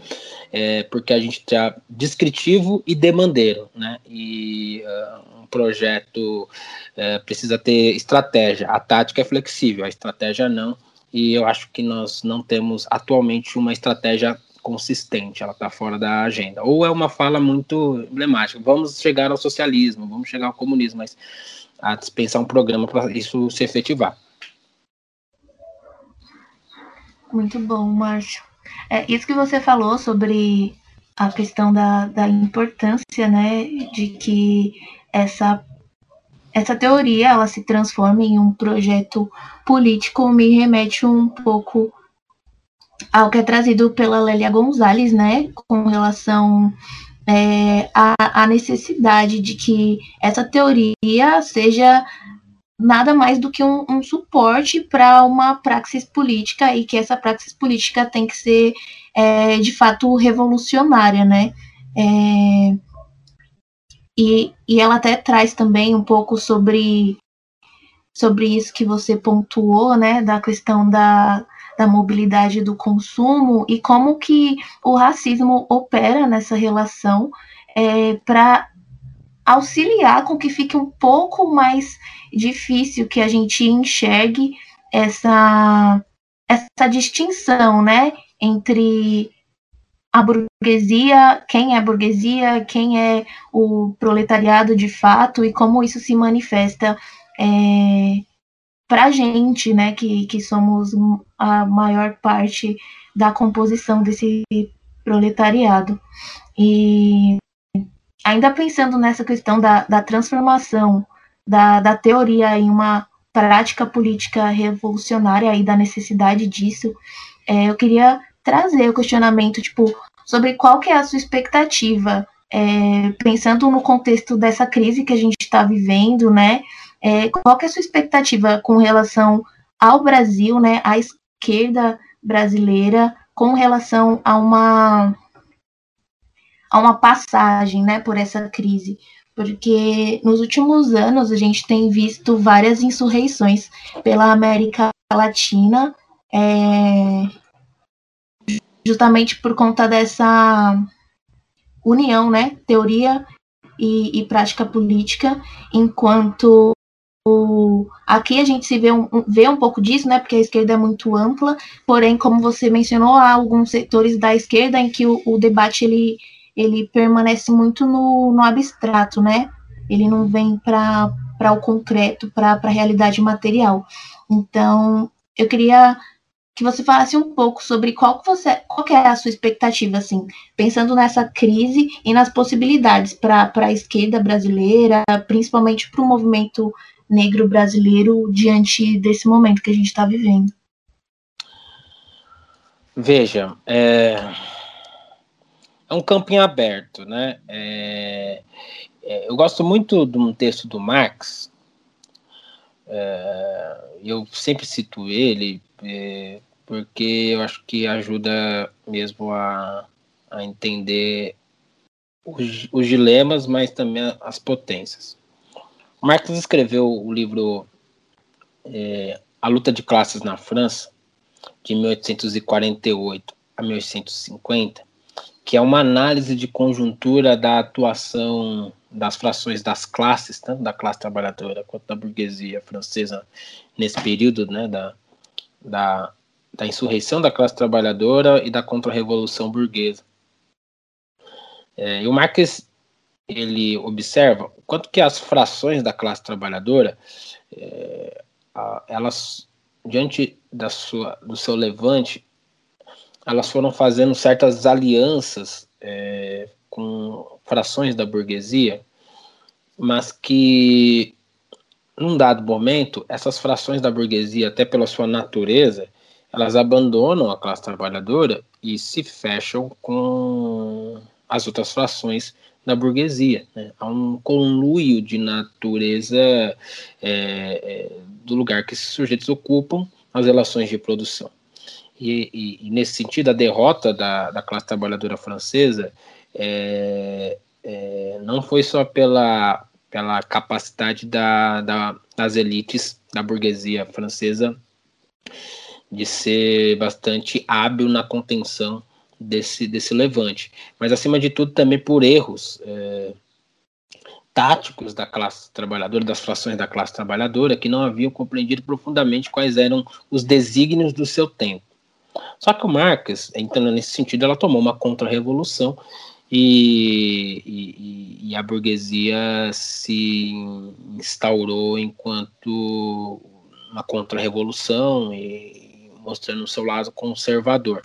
é, porque a gente está descritivo e demandeiro, né? E uh, um projeto uh, precisa ter estratégia. A tática é flexível, a estratégia não, e eu acho que nós não temos atualmente uma estratégia consistente, ela está fora da agenda. Ou é uma fala muito emblemática, vamos chegar ao socialismo, vamos chegar ao comunismo, mas a dispensar um programa para isso se efetivar. Muito bom, Márcio. É, isso que você falou sobre a questão da, da importância, né, de que essa, essa teoria ela se transforma em um projeto político, me remete um pouco ao que é trazido pela Lélia Gonzalez, né, com relação é, à, à necessidade de que essa teoria seja nada mais do que um, um suporte para uma praxis política, e que essa praxis política tem que ser, é, de fato, revolucionária, né? É, e, e ela até traz também um pouco sobre, sobre isso que você pontuou, né, da questão da, da mobilidade do consumo, e como que o racismo opera nessa relação, é, para auxiliar com que fique um pouco mais difícil que a gente enxergue essa, essa distinção, né, entre a burguesia, quem é burguesia, quem é o proletariado de fato e como isso se manifesta é, para a gente, né, que, que somos a maior parte da composição desse proletariado. E ainda pensando nessa questão da, da transformação da, da teoria em uma prática política revolucionária e da necessidade disso, é, eu queria trazer o questionamento, tipo, sobre qual que é a sua expectativa, é, pensando no contexto dessa crise que a gente está vivendo, né, é, qual que é a sua expectativa com relação ao Brasil, né, à esquerda brasileira, com relação a uma, a uma passagem, né, por essa crise, porque nos últimos anos a gente tem visto várias insurreições pela América Latina, é, justamente por conta dessa união, né, teoria e, e prática política, enquanto o, aqui a gente se vê um, vê um pouco disso, né, porque a esquerda é muito ampla, porém, como você mencionou, há alguns setores da esquerda em que o, o debate, ele, ele permanece muito no, no abstrato, né, ele não vem para para o concreto, para a realidade material. Então, eu queria que você falasse um pouco sobre qual que, você, qual que é a sua expectativa, assim, pensando nessa crise e nas possibilidades para a esquerda brasileira, principalmente para o movimento negro brasileiro, diante desse momento que a gente está vivendo. Veja, é, é um campo em aberto, né? É, é, eu gosto muito de um texto do Marx, é, eu sempre cito ele, é, porque eu acho que ajuda mesmo a, a entender os, os dilemas, mas também as potências. Marx escreveu o livro é, A Luta de Classes na França, de mil oitocentos e quarenta e oito a mil oitocentos e cinquenta, que é uma análise de conjuntura da atuação das frações das classes, tanto da classe trabalhadora quanto da burguesia francesa nesse período, né, da Da, da insurreição da classe trabalhadora e da contra-revolução burguesa. É, e o Marx, ele observa o quanto que as frações da classe trabalhadora, é, a, elas, diante da sua, do seu levante, elas foram fazendo certas alianças é, com frações da burguesia, mas que num dado momento, essas frações da burguesia, até pela sua natureza, elas abandonam a classe trabalhadora e se fecham com as outras frações da burguesia, né? Há um conluio de natureza é, é, do lugar que esses sujeitos ocupam nas relações de produção. E, e, e nesse sentido, a derrota da, da classe trabalhadora francesa é, é, não foi só pela... pela capacidade da, da, das elites da burguesia francesa de ser bastante hábil na contenção desse, desse levante, mas acima de tudo também por erros é, táticos da classe trabalhadora, das frações da classe trabalhadora, que não haviam compreendido profundamente quais eram os desígnios do seu tempo. Só que o Marx, então, nesse sentido, ela tomou uma contra-revolução E, e, e a burguesia se instaurou enquanto uma contra-revolução, e mostrando o seu lado conservador.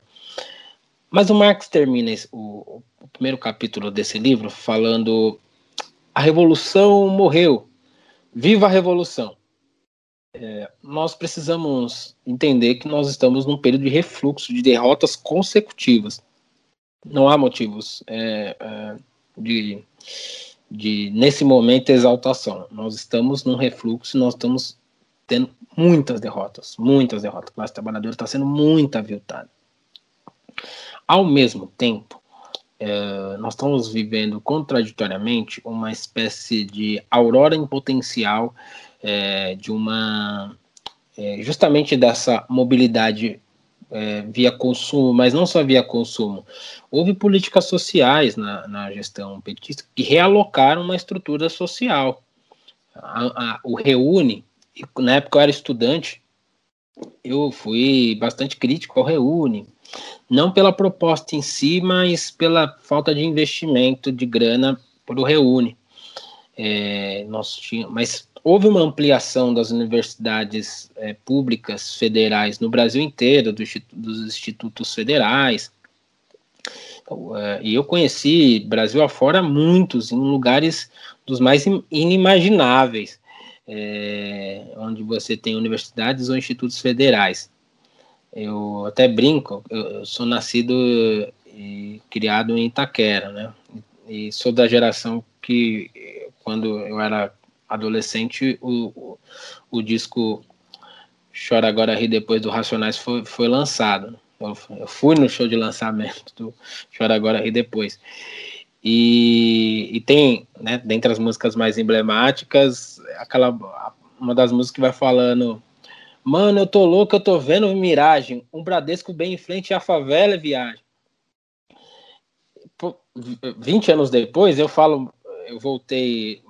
Mas o Marx termina esse, o, o primeiro capítulo desse livro falando: a revolução morreu, viva a revolução. É, nós precisamos entender que nós estamos num período de refluxo, de derrotas consecutivas. Não há motivos é, de, de, nesse momento, exaltação. Nós estamos num refluxo, nós estamos tendo muitas derrotas, muitas derrotas. A classe trabalhadora está sendo muito aviltada. Ao mesmo tempo, é, nós estamos vivendo, contraditoriamente, uma espécie de aurora em potencial, é, de uma, é, justamente dessa mobilidade é, via consumo, mas não só via consumo. Houve políticas sociais na, na gestão petista que realocaram uma estrutura social. A, a, o Reúne, na época eu era estudante, eu fui bastante crítico ao Reúne, não pela proposta em si, mas pela falta de investimento de grana para o Reúne. É, nós tínhamos, mas houve uma ampliação das universidades é, públicas federais no Brasil inteiro, do, dos institutos federais. Então, é, e eu conheci Brasil afora muitos, em lugares dos mais inimagináveis, é, onde você tem universidades ou institutos federais. Eu até brinco, eu, eu sou nascido e criado em Itaquera, né? E sou da geração que, quando eu era adolescente, o, o, o disco Chora Agora Rir Depois do Racionais foi, foi lançado. Eu, eu fui no show de lançamento do Chora Agora Rir Depois. E, e tem, né, dentre as músicas mais emblemáticas, aquela, uma das músicas que vai falando: mano, eu tô louco, eu tô vendo miragem, um Bradesco bem em frente à favela é viagem. vinte anos depois, eu falo, eu voltei,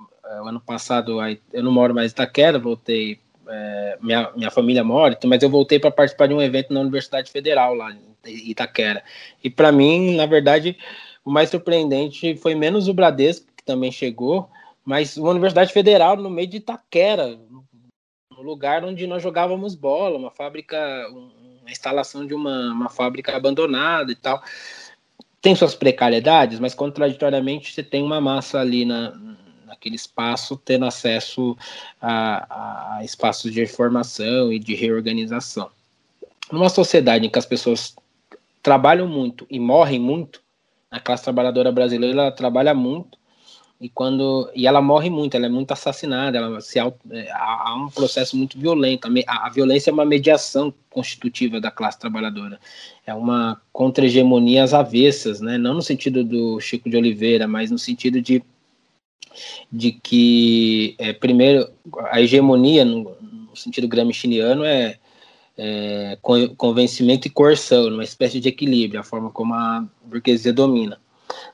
o ano passado, eu não moro mais em Itaquera, voltei, é, minha, minha família mora, mas eu voltei para participar de um evento na Universidade Federal, lá em Itaquera. E para mim, na verdade, o mais surpreendente foi menos o Bradesco, que também chegou, mas uma Universidade Federal no meio de Itaquera, no lugar onde nós jogávamos bola, uma fábrica, uma instalação de uma, uma fábrica abandonada e tal. Tem suas precariedades, mas contraditoriamente você tem uma massa ali na, naquele espaço tendo acesso a, a espaços de formação e de reorganização. Numa sociedade em que as pessoas trabalham muito e morrem muito, a classe trabalhadora brasileira ela trabalha muito e, quando, e ela morre muito, ela é muito assassinada, ela se, há um processo muito violento. A, a violência é uma mediação constitutiva da classe trabalhadora, é uma contra-hegemonia às avessas, né? Não no sentido do Chico de Oliveira, mas no sentido de, de que, é, primeiro, a hegemonia, no, no sentido gramsciano, é, é convencimento e coerção, numa espécie de equilíbrio, a forma como a burguesia domina.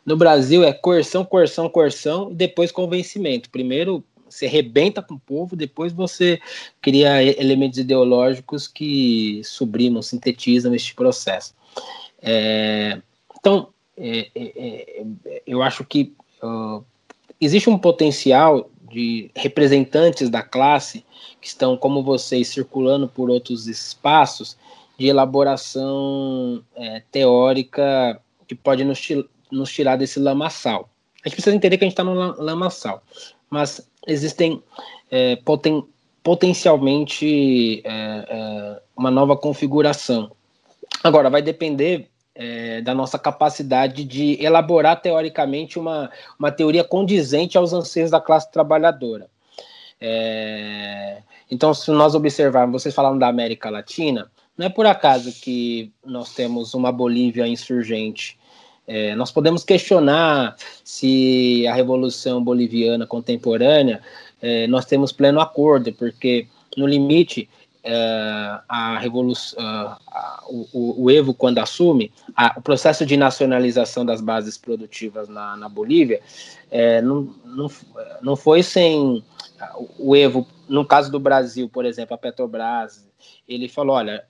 No Brasil é coerção, coerção, coerção, e depois convencimento. Primeiro você arrebenta com o povo, depois você cria elementos ideológicos que sublimam, sintetizam este processo. É, então, é, é, é, eu acho que uh, existe um potencial de representantes da classe que estão, como vocês, circulando por outros espaços de elaboração é, teórica que pode nos, nos tirar desse lamaçal. A gente precisa entender que a gente está no lamaçal, mas existem é, poten potencialmente é, é, uma nova configuração. Agora, vai depender é, da nossa capacidade de elaborar teoricamente uma, uma teoria condizente aos anseios da classe trabalhadora. É, então, se nós observarmos, vocês falaram da América Latina, não é por acaso que nós temos uma Bolívia insurgente. É, nós podemos questionar se a Revolução Boliviana contemporânea é, nós temos pleno acordo, porque, no limite, é, a Revolução, a, a, o, o Evo, quando assume, a, o processo de nacionalização das bases produtivas na, na Bolívia é, não, não, não foi sem o Evo. No caso do Brasil, por exemplo, a Petrobras, ele falou, olha,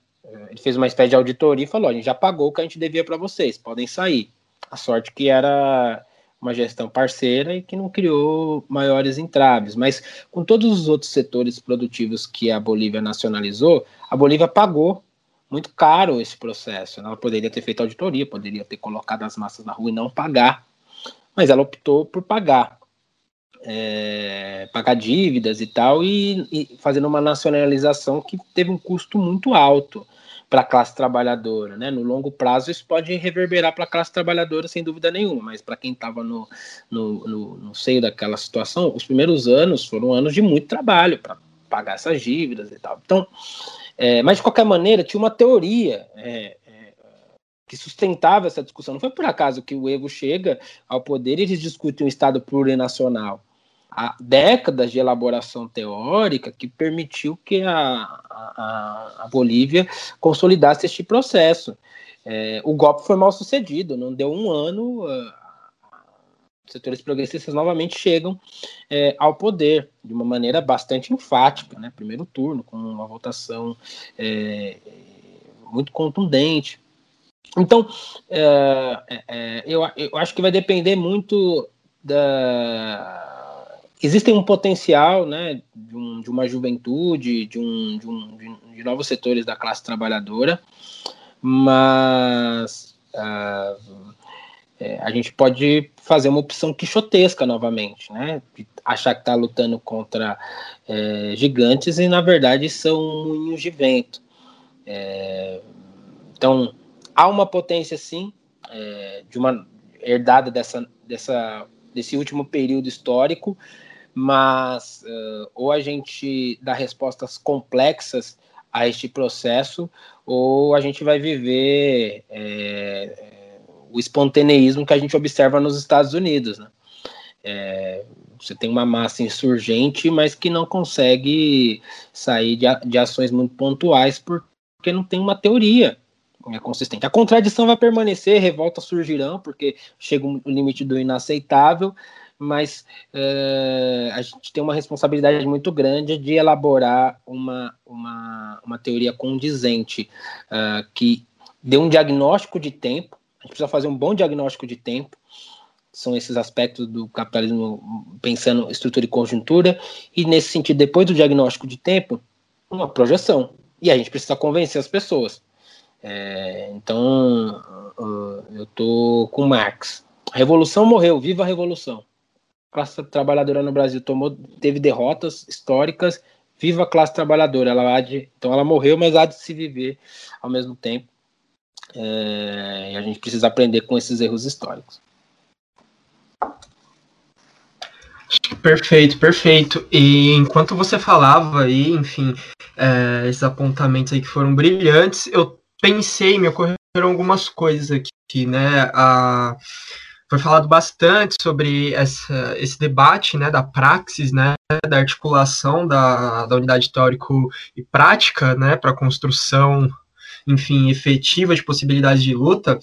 ele fez uma espécie de auditoria e falou, a gente já pagou o que a gente devia para vocês, podem sair. A sorte que era uma gestão parceira e que não criou maiores entraves. Mas com todos os outros setores produtivos que a Bolívia nacionalizou, a Bolívia pagou muito caro esse processo. Ela poderia ter feito auditoria, poderia ter colocado as massas na rua e não pagar. Mas ela optou por pagar. É, pagar dívidas e tal, e, e fazendo uma nacionalização que teve um custo muito alto para a classe trabalhadora, né? No longo prazo isso pode reverberar para a classe trabalhadora sem dúvida nenhuma, mas para quem estava no, no, no, no seio daquela situação, os primeiros anos foram anos de muito trabalho para pagar essas dívidas e tal. Então, é, mas de qualquer maneira tinha uma teoria é, que sustentava essa discussão. Não foi por acaso que o Evo chega ao poder e eles discutem um Estado plurinacional. há décadas de elaboração teórica que permitiu que a, a, a Bolívia consolidasse este processo. É, o golpe foi mal sucedido, não deu um ano, os setores progressistas novamente chegam é, ao poder, de uma maneira bastante enfática, né? Primeiro turno, com uma votação é, muito contundente. Então, é, é, eu, eu acho que vai depender muito da... Existem um potencial, né, de, um, de uma juventude, de, um, de, um, de novos setores da classe trabalhadora, mas uh, é, a gente pode fazer uma opção quixotesca novamente, né, de achar que está lutando contra é, gigantes e, na verdade, são moinhos de vento. É, então, há uma potência, sim, é, de uma, herdada dessa, dessa, desse último período histórico, mas uh, ou a gente dá respostas complexas a este processo, ou a gente vai viver é, o espontaneísmo que a gente observa nos Estados Unidos, né? É, você tem uma massa insurgente, mas que não consegue sair de, a, de ações muito pontuais porque não tem uma teoria consistente. A contradição vai permanecer, revoltas surgirão, porque chega o limite do inaceitável, mas é, a gente tem uma responsabilidade muito grande de elaborar uma, uma, uma teoria condizente, uh, que dê um diagnóstico de tempo. A gente precisa fazer um bom diagnóstico de tempo, são esses aspectos do capitalismo pensando estrutura e conjuntura, e nesse sentido, depois do diagnóstico de tempo, uma projeção, e a gente precisa convencer as pessoas. É, então, eu tô com Marx. A revolução morreu, viva a revolução. A classe trabalhadora no Brasil tomou, teve derrotas históricas, viva a classe trabalhadora. Ela há de, então, ela morreu, mas há de se viver ao mesmo tempo. É, e a gente precisa aprender com esses erros históricos. Perfeito, perfeito. E enquanto você falava aí, enfim, é, esses apontamentos aí que foram brilhantes, eu pensei, me ocorreram algumas coisas aqui, né? Ah, foi falado bastante sobre essa, esse debate, né, da praxis, né, da articulação da, da unidade teórico e prática, né, para a construção, enfim, efetiva de possibilidades de luta.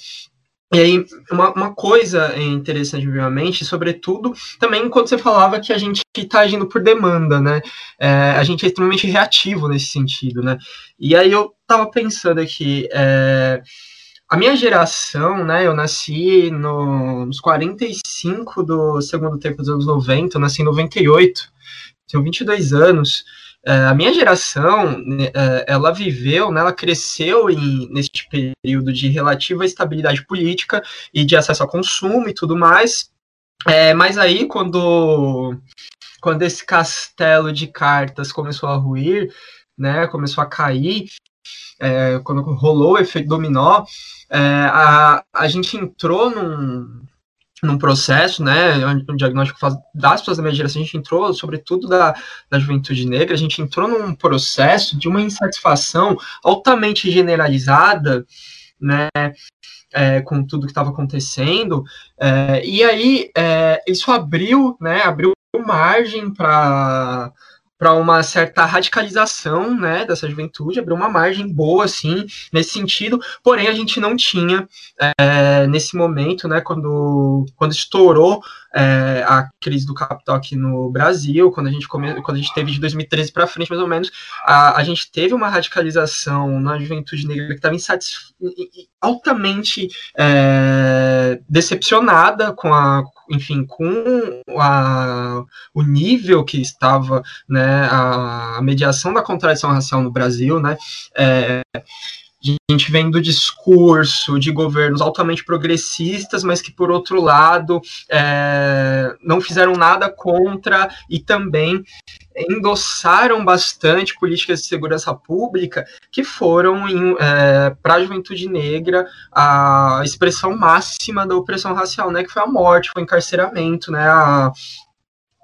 E aí, uma, uma coisa interessante, obviamente, sobretudo, também quando você falava que a gente está agindo por demanda, né? É, a gente é extremamente reativo nesse sentido, né? E aí eu estava pensando aqui, é, a minha geração, né? Eu nasci no, nos quarenta e cinco do segundo tempo dos anos noventa, eu nasci em noventa e oito, tenho vinte e dois anos. É, a minha geração, é, ela viveu, né, ela cresceu em, nesse período de relativa estabilidade política e de acesso ao consumo e tudo mais, é, mas aí quando, quando esse castelo de cartas começou a ruir, né, começou a cair, é, quando rolou o efeito dominó, é, a, a gente entrou num... num processo, né, um diagnóstico das pessoas da minha geração, a gente entrou, sobretudo da, da juventude negra, a gente entrou num processo de uma insatisfação altamente generalizada, né, é, com tudo que estava acontecendo, é, e aí é, isso abriu, né, abriu margem para para uma certa radicalização, né, dessa juventude, abriu uma margem boa, assim, nesse sentido, porém a gente não tinha, é, nesse momento, né, quando, quando estourou é, a crise do capital aqui no Brasil, quando a gente, come, quando a gente teve de dois mil e treze para frente, mais ou menos, a, a gente teve uma radicalização na juventude negra que estava insatisf... altamente é, decepcionada com a, enfim, com a, o nível que estava, né, a, a mediação da contradição racial no Brasil, né, é, a gente vem do discurso de governos altamente progressistas, mas que, por outro lado, é, não fizeram nada contra e também endossaram bastante políticas de segurança pública que foram, é, para a juventude negra, a expressão máxima da opressão racial, né, que foi a morte, foi o encarceramento, né, a,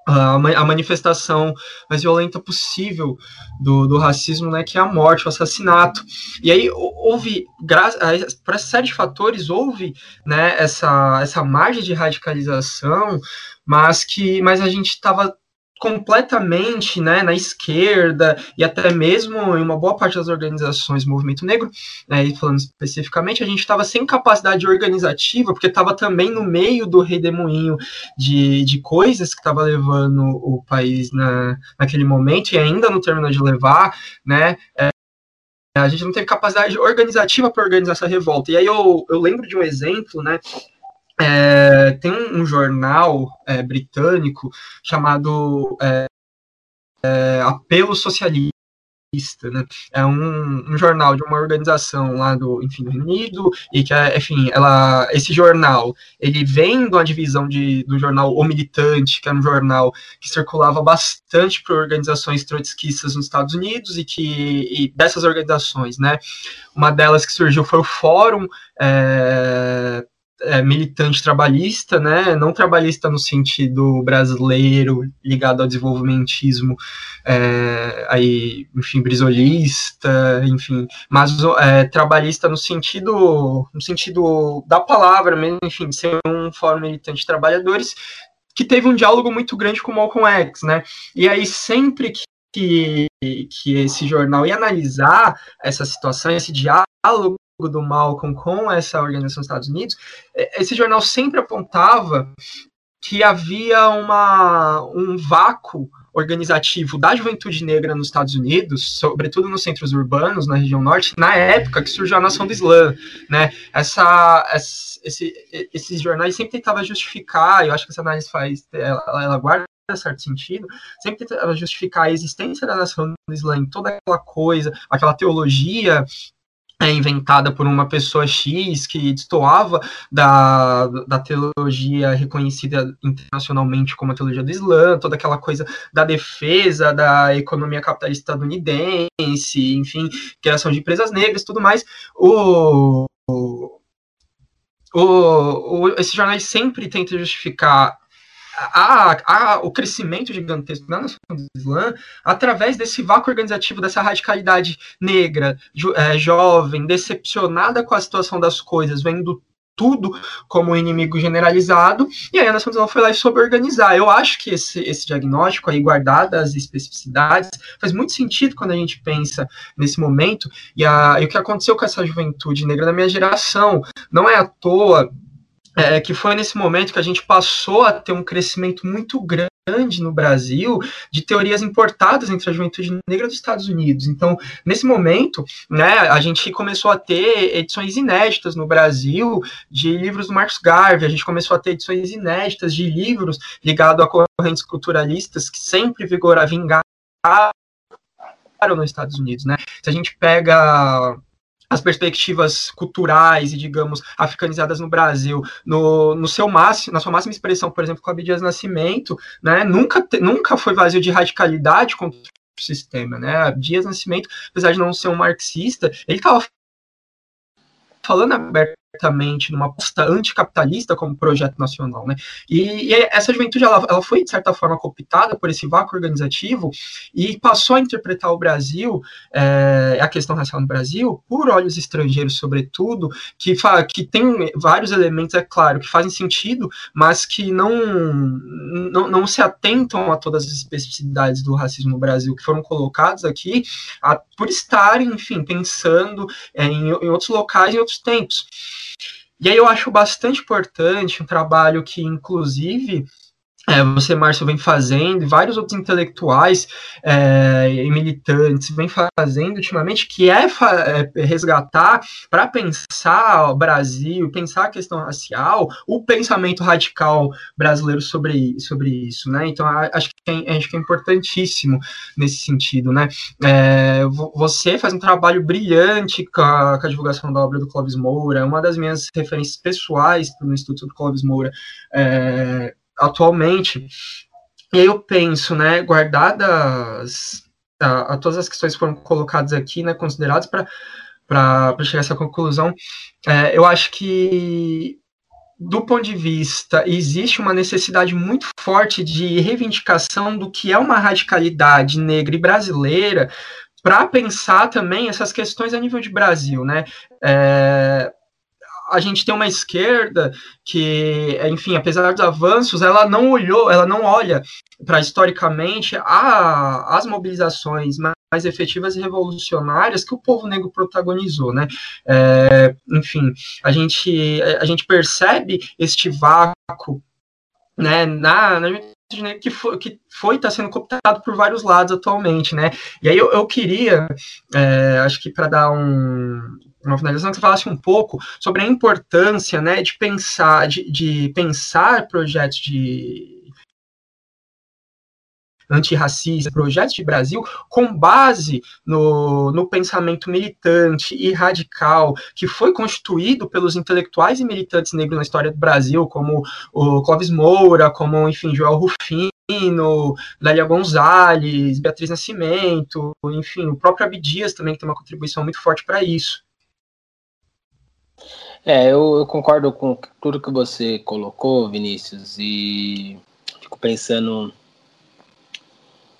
a manifestação mais violenta possível do, do racismo, né, que é a morte, o assassinato. E aí houve, graças a essa série de fatores, houve, né, essa, essa margem de radicalização, mas que mas a gente estava completamente, né, na esquerda e até mesmo em uma boa parte das organizações do movimento negro, né, e falando especificamente, a gente estava sem capacidade organizativa, porque estava também no meio do redemoinho de, de coisas que estava levando o país na, naquele momento e ainda não terminou de levar, né, é, a gente não teve capacidade organizativa para organizar essa revolta. E aí eu, eu lembro de um exemplo, né, É, tem um, um jornal é, britânico chamado é, é, Apelo Socialista, né? É um, um jornal de uma organização lá do, enfim, do Reino Unido, e que, enfim, ela, esse jornal, ele vem de uma divisão de, do jornal O Militante, que era um jornal que circulava bastante para organizações trotskistas nos Estados Unidos, e que e dessas organizações, né? Uma delas que surgiu foi o Fórum é, É, militante trabalhista, né, não trabalhista no sentido brasileiro, ligado ao desenvolvimentismo, é, aí, enfim, brisolista, enfim, mas é, trabalhista no sentido, no sentido da palavra mesmo, enfim, de ser um fórum militante de trabalhadores, que teve um diálogo muito grande com o Malcolm X, né, e aí sempre que Que, que esse jornal ia analisar essa situação, esse diálogo do Malcolm com essa organização dos Estados Unidos, esse jornal sempre apontava que havia uma, um vácuo organizativo da juventude negra nos Estados Unidos, sobretudo nos centros urbanos, na região norte, na época que surgiu a Nação do Islã, né? Essa, essa, esse, esses jornais sempre tentavam justificar, eu acho que essa análise faz, ela, ela guarda certo sentido, sempre tentava justificar a existência da Nação do Islã em toda aquela coisa, aquela teologia é, inventada por uma pessoa X que destoava da, da teologia reconhecida internacionalmente como a teologia do Islã, toda aquela coisa da defesa da economia capitalista estadunidense, enfim, criação de empresas negras e tudo mais. O, o, o, esses jornais sempre tentam justificar A, a, o crescimento gigantesco da Nação do Islã através desse vácuo organizativo, dessa radicalidade negra, jo, é, jovem, decepcionada com a situação das coisas, vendo tudo como inimigo generalizado, e aí a Nação do Islã foi lá e soube organizar. Eu acho que esse, esse diagnóstico, aí, guardado as especificidades, faz muito sentido quando a gente pensa nesse momento, e, a, e o que aconteceu com essa juventude negra da minha geração. Não é à toa É, que foi nesse momento que a gente passou a ter um crescimento muito grande no Brasil de teorias importadas entre a juventude negra dos Estados Unidos. Então, nesse momento, né, a gente começou a ter edições inéditas no Brasil de livros do Marcos Garvey, a gente começou a ter edições inéditas de livros ligados a correntes culturalistas que sempre vigoraram, vingaram nos Estados Unidos, né? Se a gente pega as perspectivas culturais e, digamos, africanizadas no Brasil, no, no seu máximo, na sua máxima expressão, por exemplo, com Abdias Nascimento, né, nunca, te, nunca foi vazio de radicalidade contra o sistema, né? Abdias Nascimento, apesar de não ser um marxista, ele estava falando abertamente numa aposta anticapitalista como projeto nacional, né? E, e essa juventude, ela, ela foi, de certa forma, cooptada por esse vácuo organizativo e passou a interpretar o Brasil, é, a questão racial no Brasil, por olhos estrangeiros, sobretudo, que, fa que tem vários elementos, é claro, que fazem sentido, mas que não, não, não se atentam a todas as especificidades do racismo no Brasil, que foram colocados aqui a, por estarem, enfim, pensando é, em, em outros locais, em outros tempos. E aí eu acho bastante importante um trabalho que, inclusive, é, você, Márcio, vem fazendo, e vários outros intelectuais é, e militantes vem fazendo ultimamente, que é, é resgatar, para pensar o Brasil, pensar a questão racial, o pensamento radical brasileiro sobre, sobre isso, né? Então, acho que, é, acho que é importantíssimo nesse sentido, né? É, você faz um trabalho brilhante com a, com a divulgação da obra do Clóvis Moura, é uma das minhas referências pessoais no Instituto do Clóvis Moura, é, atualmente, e aí eu penso, né, guardadas a, a todas as questões que foram colocadas aqui, né, consideradas para para chegar a essa conclusão, é, eu acho que, do ponto de vista, existe uma necessidade muito forte de reivindicação do que é uma radicalidade negra e brasileira, para pensar também essas questões a nível de Brasil, né, é, a gente tem uma esquerda que, enfim, apesar dos avanços, ela não olhou, ela não olha para, historicamente, a, as mobilizações mais efetivas e revolucionárias que o povo negro protagonizou, né? É, enfim, a gente, a gente percebe este vácuo, né, na, na que foi que foi está sendo cooptado por vários lados atualmente, né? E aí eu, eu queria, é, acho que para dar um, uma finalização, que você falasse um pouco sobre a importância, né, de pensar, de, de pensar projetos de antirracista, projetos de Brasil, com base no, no pensamento militante e radical que foi constituído pelos intelectuais e militantes negros na história do Brasil, como o Clóvis Moura, como, enfim, Joel Rufino, Lélia Gonzalez, Beatriz Nascimento, enfim, o próprio Abdias também, que tem uma contribuição muito forte para isso. É, eu, eu concordo com tudo que você colocou, Vinícius, e fico pensando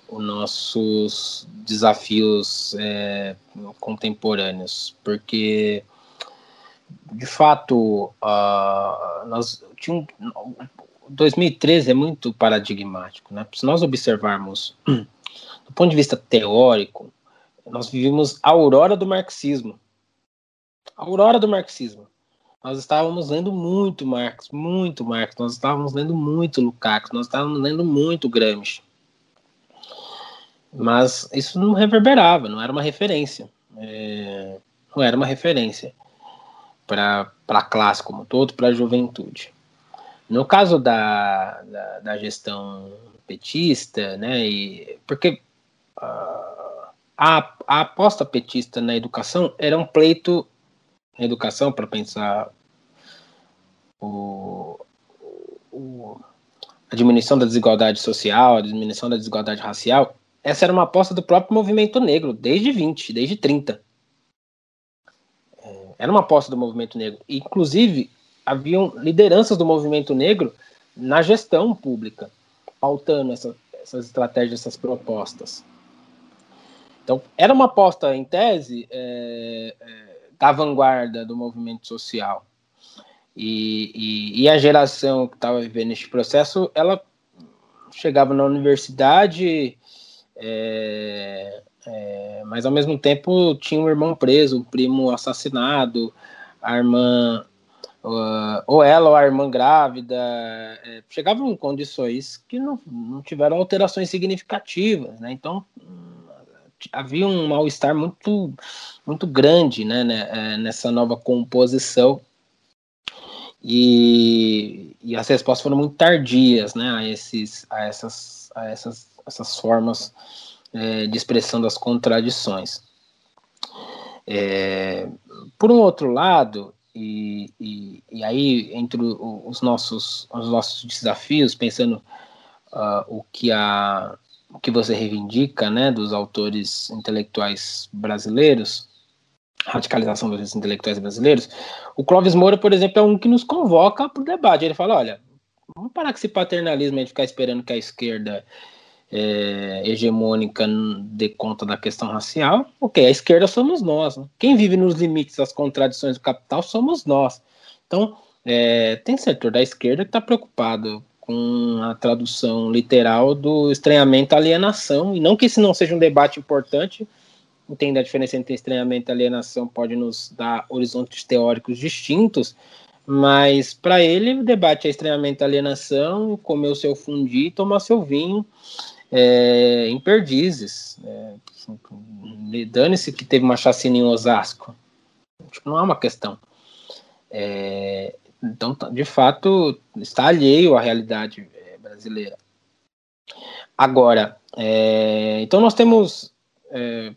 os nossos desafios é, contemporâneos, porque, de fato, uh, nós tínhamos, dois mil e treze é muito paradigmático, né? Se nós observarmos, do ponto de vista teórico, nós vivimos a aurora do marxismo. A aurora do marxismo. Nós estávamos lendo muito Marx, muito Marx, nós estávamos lendo muito Lukács, nós estávamos lendo muito Gramsci. Mas isso não reverberava, não era uma referência. É, não era uma referência para a classe como um todo, para a juventude. No caso da, da, da gestão petista, né, e, porque uh, a, a aposta petista na educação era um pleito na educação para pensar o... o a diminuição da desigualdade social, a diminuição da desigualdade racial. Essa era uma aposta do próprio movimento negro, desde vinte, desde trinta. Era uma aposta do movimento negro. Inclusive, haviam lideranças do movimento negro na gestão pública, pautando essa, essas estratégias, essas propostas. Então, era uma aposta, em tese, é, é, da vanguarda do movimento social. E, e, e a geração que estava vivendo este processo, ela chegava na universidade... É, é, mas ao mesmo tempo tinha um irmão preso, um primo assassinado, a irmã uh, ou ela ou a irmã grávida, é, chegavam em condições que não, não tiveram alterações significativas, né? Então havia um mal-estar muito, muito grande, né, né, nessa nova composição, e, e as respostas foram muito tardias, né, a, esses, a essas, a essas essas formas é, de expressão das contradições. É, por um outro lado, e, e, e aí entre os nossos, os nossos desafios, pensando uh, o, que a, o que você reivindica, né, dos autores intelectuais brasileiros, radicalização dos intelectuais brasileiros, o Clóvis Moura, por exemplo, é um que nos convoca para o debate. Ele fala, olha, vamos parar com esse paternalismo de ficar esperando que a esquerda... É, hegemônica dê conta da questão racial. Ok, a esquerda somos nós, né? Quem vive nos limites das contradições do capital somos nós. Então é, tem setor da esquerda que está preocupado com a tradução literal do estranhamento à alienação, e não que esse não seja um debate importante, entenda a diferença entre estranhamento e alienação, pode nos dar horizontes teóricos distintos, mas para ele o debate é estranhamento à alienação, comer o seu fundi, tomar seu vinho É, em Perdizes, é, dane-se que teve uma chacina em Osasco, não é uma questão. É, então, de fato, está alheio à realidade brasileira. Agora, é, então nós temos é,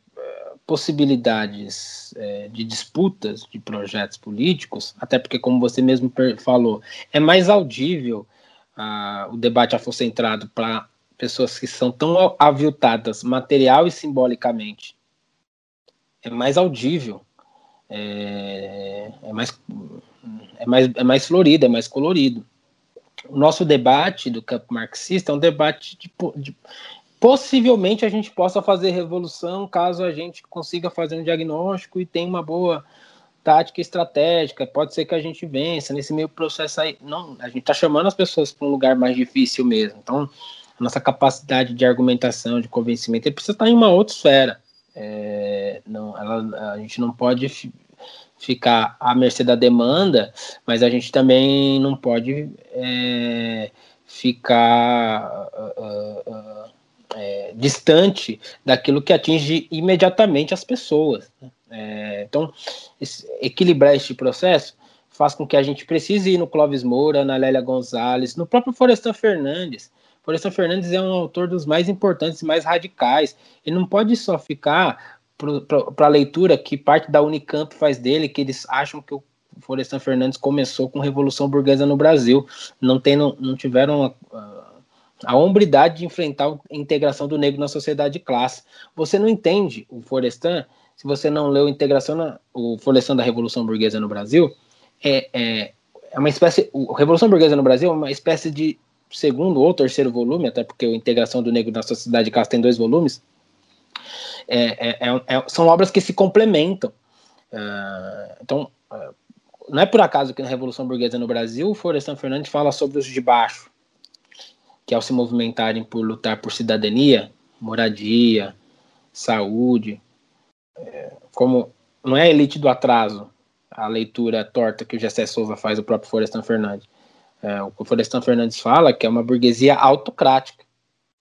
possibilidades é, de disputas de projetos políticos, até porque, como você mesmo falou, é mais audível ah, o debate afrocentrado para pessoas que são tão aviltadas material e simbolicamente. É mais audível, é, é, mais, é, mais, é mais florido, é mais colorido. O nosso debate do campo marxista é um debate de, de... Possivelmente a gente possa fazer revolução caso a gente consiga fazer um diagnóstico e tenha uma boa tática estratégica, pode ser que a gente vença nesse meio processo aí. Não, a gente está chamando as pessoas para um lugar mais difícil mesmo. Então, a nossa capacidade de argumentação, de convencimento, ele precisa estar em uma outra esfera. É, não, ela, a gente não pode f- ficar à mercê da demanda, mas a gente também não pode é, ficar uh, uh, uh, é, distante daquilo que atinge imediatamente as pessoas, né? É, então, esse, equilibrar este processo faz com que a gente precise ir no Clóvis Moura, na Lélia Gonzalez, no próprio Florestan Fernandes. Florestan Fernandes é um autor dos mais importantes e mais radicais. Ele não pode só ficar para a leitura que parte da Unicamp faz dele, que eles acham que o Florestan Fernandes começou com Revolução Burguesa no Brasil. Não, tem, não, não tiveram a, a, a hombridade de enfrentar a integração do negro na sociedade de classe. Você não entende o Florestan se você não leu Integração na, o Florestan da Revolução Burguesa no Brasil. É, é, é uma espécie, o Revolução Burguesa no Brasil é uma espécie de segundo ou terceiro volume, até porque a Integração do Negro na Sociedade de Classe tem dois volumes. É, é, é, são obras que se complementam. Uh, então, uh, não é por acaso que na Revolução Burguesa no Brasil o Florestan Fernandes fala sobre os de baixo, que ao se movimentarem por lutar por cidadania, moradia, saúde, como não é a elite do atraso, a leitura torta que o Gessé Souza faz do próprio Florestan Fernandes. É, o Florestan Fernandes fala que é uma burguesia autocrática,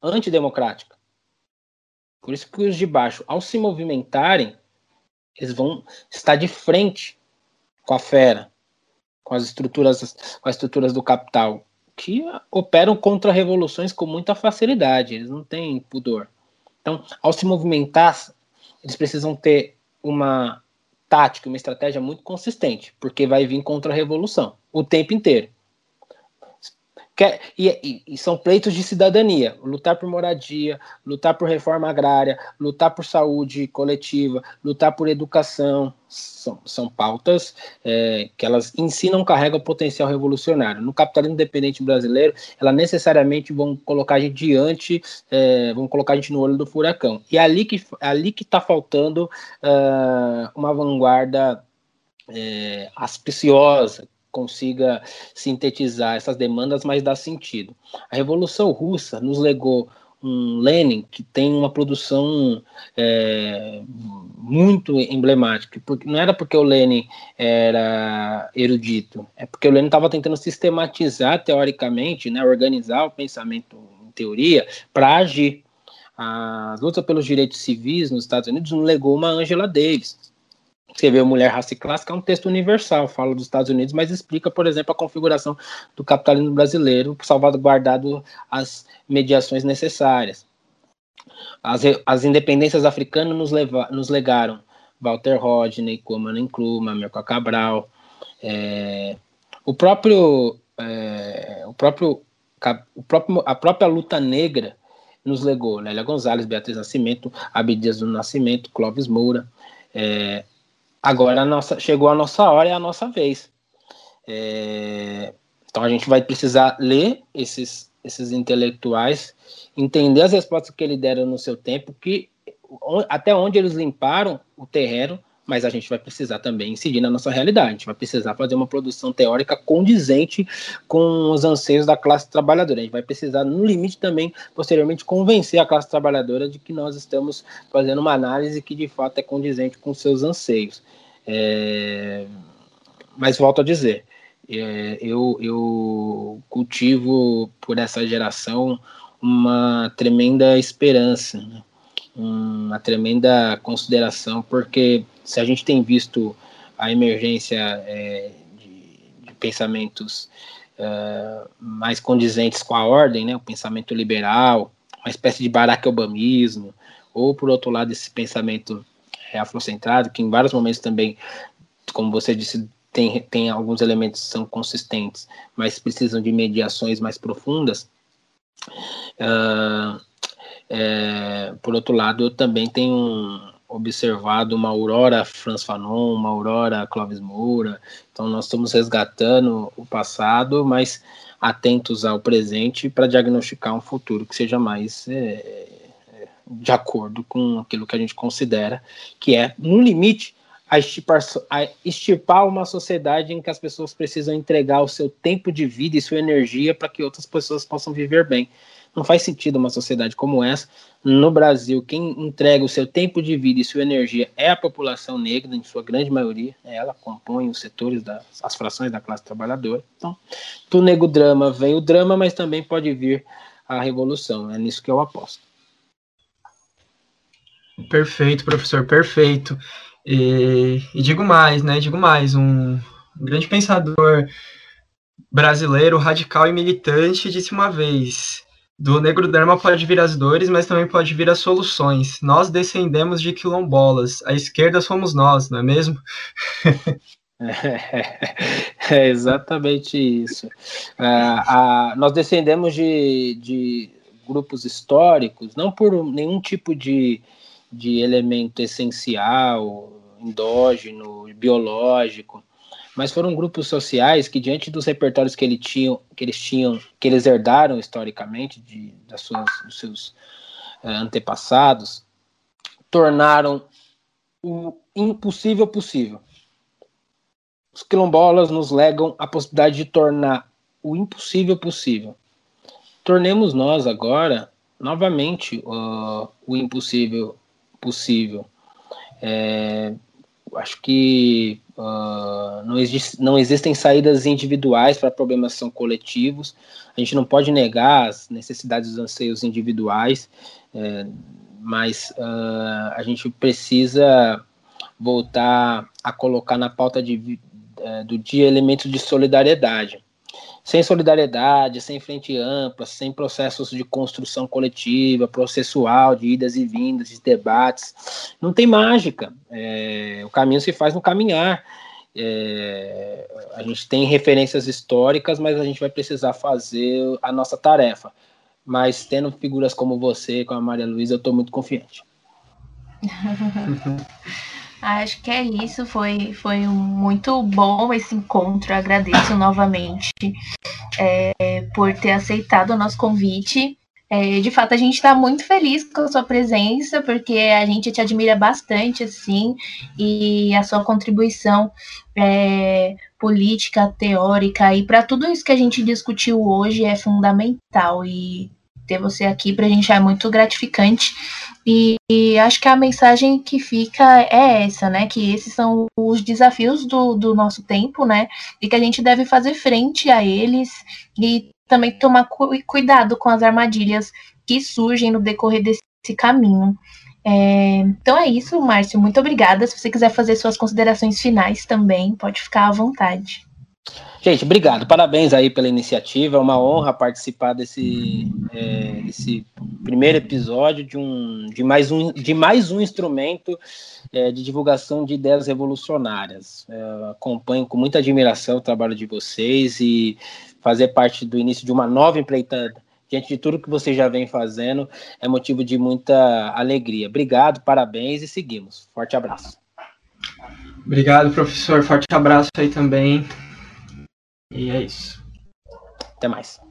antidemocrática. Por isso que os de baixo, ao se movimentarem, eles vão estar de frente com a fera, com as estruturas, com as estruturas do capital, que operam contra revoluções com muita facilidade, eles não têm pudor. Então, ao se movimentar, eles precisam ter uma tática, uma estratégia muito consistente, porque vai vir contra a revolução o tempo inteiro. Quer, e, e, e são pleitos de cidadania, lutar por moradia, lutar por reforma agrária, lutar por saúde coletiva, lutar por educação, são, são pautas é, que elas em si não carregam potencial revolucionário. No capitalismo dependente brasileiro, elas necessariamente vão colocar a gente diante, é, vão colocar a gente no olho do furacão. E é ali que é ali que está faltando uh, uma vanguarda é, auspiciosa, consiga sintetizar essas demandas, mas dá sentido. A Revolução Russa nos legou um Lenin que tem uma produção é, muito emblemática. Porque, não era porque o Lenin era erudito, é porque o Lenin estava tentando sistematizar teoricamente, né, organizar o pensamento em teoria para agir. A luta pelos direitos civis nos Estados Unidos nos legou uma Angela Davis. Escreveu Mulher, Raça e Classe, que é um texto universal, fala dos Estados Unidos, mas explica, por exemplo, a configuração do capitalismo brasileiro, salvaguardado as mediações necessárias. As, as independências africanas nos, leva, nos legaram Walter Rodney, Kwame Nkrumah, Amilcar Cabral. É, o próprio, é, o próprio, o próprio, a própria luta negra nos legou Lélia Gonzalez, Beatriz Nascimento, Abdias Nascimento, Clóvis Moura. É, Agora a nossa, chegou a nossa hora e a nossa vez. É, então a gente vai precisar ler esses, esses intelectuais, entender as respostas que eles deram no seu tempo, que, até onde eles limparam o terreno, mas a gente vai precisar também incidir na nossa realidade. A gente vai precisar fazer uma produção teórica condizente com os anseios da classe trabalhadora. A gente vai precisar, no limite também, posteriormente, convencer a classe trabalhadora de que nós estamos fazendo uma análise que, de fato, é condizente com seus anseios. É... Mas volto a dizer, é... eu, eu cultivo por essa geração uma tremenda esperança, né? Uma tremenda consideração, porque se a gente tem visto a emergência é, de, de pensamentos uh, mais condizentes com a ordem, né, o pensamento liberal, uma espécie de Barack Obamismo, ou, por outro lado, esse pensamento é, afrocentrado, que em vários momentos também, como você disse, tem, tem alguns elementos que são consistentes, mas precisam de mediações mais profundas, uh, É, por outro lado, eu também tenho observado uma aurora Frantz Fanon, uma aurora Clóvis Moura. Então nós estamos resgatando o passado, mas atentos ao presente para diagnosticar um futuro que seja mais é, de acordo com aquilo que a gente considera que é, no limite, a estipar, a estipar uma sociedade em que as pessoas precisam entregar o seu tempo de vida e sua energia para que outras pessoas possam viver bem. Não faz sentido uma sociedade como essa. No Brasil, quem entrega o seu tempo de vida e sua energia é a população negra, em sua grande maioria. Ela compõe os setores, das, as frações da classe trabalhadora. Então, do negro drama vem o drama, mas também pode vir a revolução. É nisso que eu aposto. Perfeito, professor, perfeito. E, e digo mais, né? Digo mais, um grande pensador brasileiro, radical e militante, disse uma vez: do negro drama pode vir as dores, mas também pode vir as soluções. Nós descendemos de quilombolas, a esquerda somos nós, não é mesmo? É, é exatamente isso. Ah, ah, nós descendemos de, de grupos históricos, não por nenhum tipo de, de elemento essencial, endógeno, biológico, mas foram grupos sociais que, diante dos repertórios que, ele tinham, que eles tinham, que eles herdaram historicamente de, das suas, dos seus é, antepassados, tornaram o impossível possível. Os quilombolas nos legam a possibilidade de tornar o impossível possível. Tornemos nós agora, novamente, uh, o impossível possível. É, acho que Uh, não, existe, não existem saídas individuais para problemas que são coletivos. A gente não pode negar as necessidades e os anseios individuais, é, mas uh, a gente precisa voltar a colocar na pauta de, uh, do dia elementos de solidariedade. Sem solidariedade, sem frente ampla, sem processos de construção coletiva, processual, de idas e vindas, de debates, não tem mágica. É, o caminho se faz no caminhar. É, a gente tem referências históricas, mas a gente vai precisar fazer a nossa tarefa. Mas tendo figuras como você, como a Maria Luísa, eu estou muito confiante. Acho que é isso, foi, foi muito bom esse encontro, agradeço novamente é, por ter aceitado o nosso convite. É, de fato, a gente está muito feliz com a sua presença, porque a gente te admira bastante, assim, e a sua contribuição é, política, teórica, e para tudo isso que a gente discutiu hoje é fundamental, e ter você aqui para a gente é muito gratificante. E, e acho que a mensagem que fica é essa, né? Que esses são os desafios do, do nosso tempo, né? E que a gente deve fazer frente a eles e também tomar cu- cuidado com as armadilhas que surgem no decorrer desse caminho. É, então é isso, Márcio. Muito obrigada. Se você quiser fazer suas considerações finais também, pode ficar à vontade. Gente, obrigado, parabéns aí pela iniciativa, é uma honra participar desse, é, desse primeiro episódio de, um, de, mais um, de mais um instrumento é, de divulgação de ideias revolucionárias. É, acompanho com muita admiração o trabalho de vocês e fazer parte do início de uma nova empreitada, diante de tudo que vocês já vêm fazendo, é motivo de muita alegria. Obrigado, parabéns e seguimos. Forte abraço. Obrigado, professor, forte abraço aí também. E é isso. Até mais.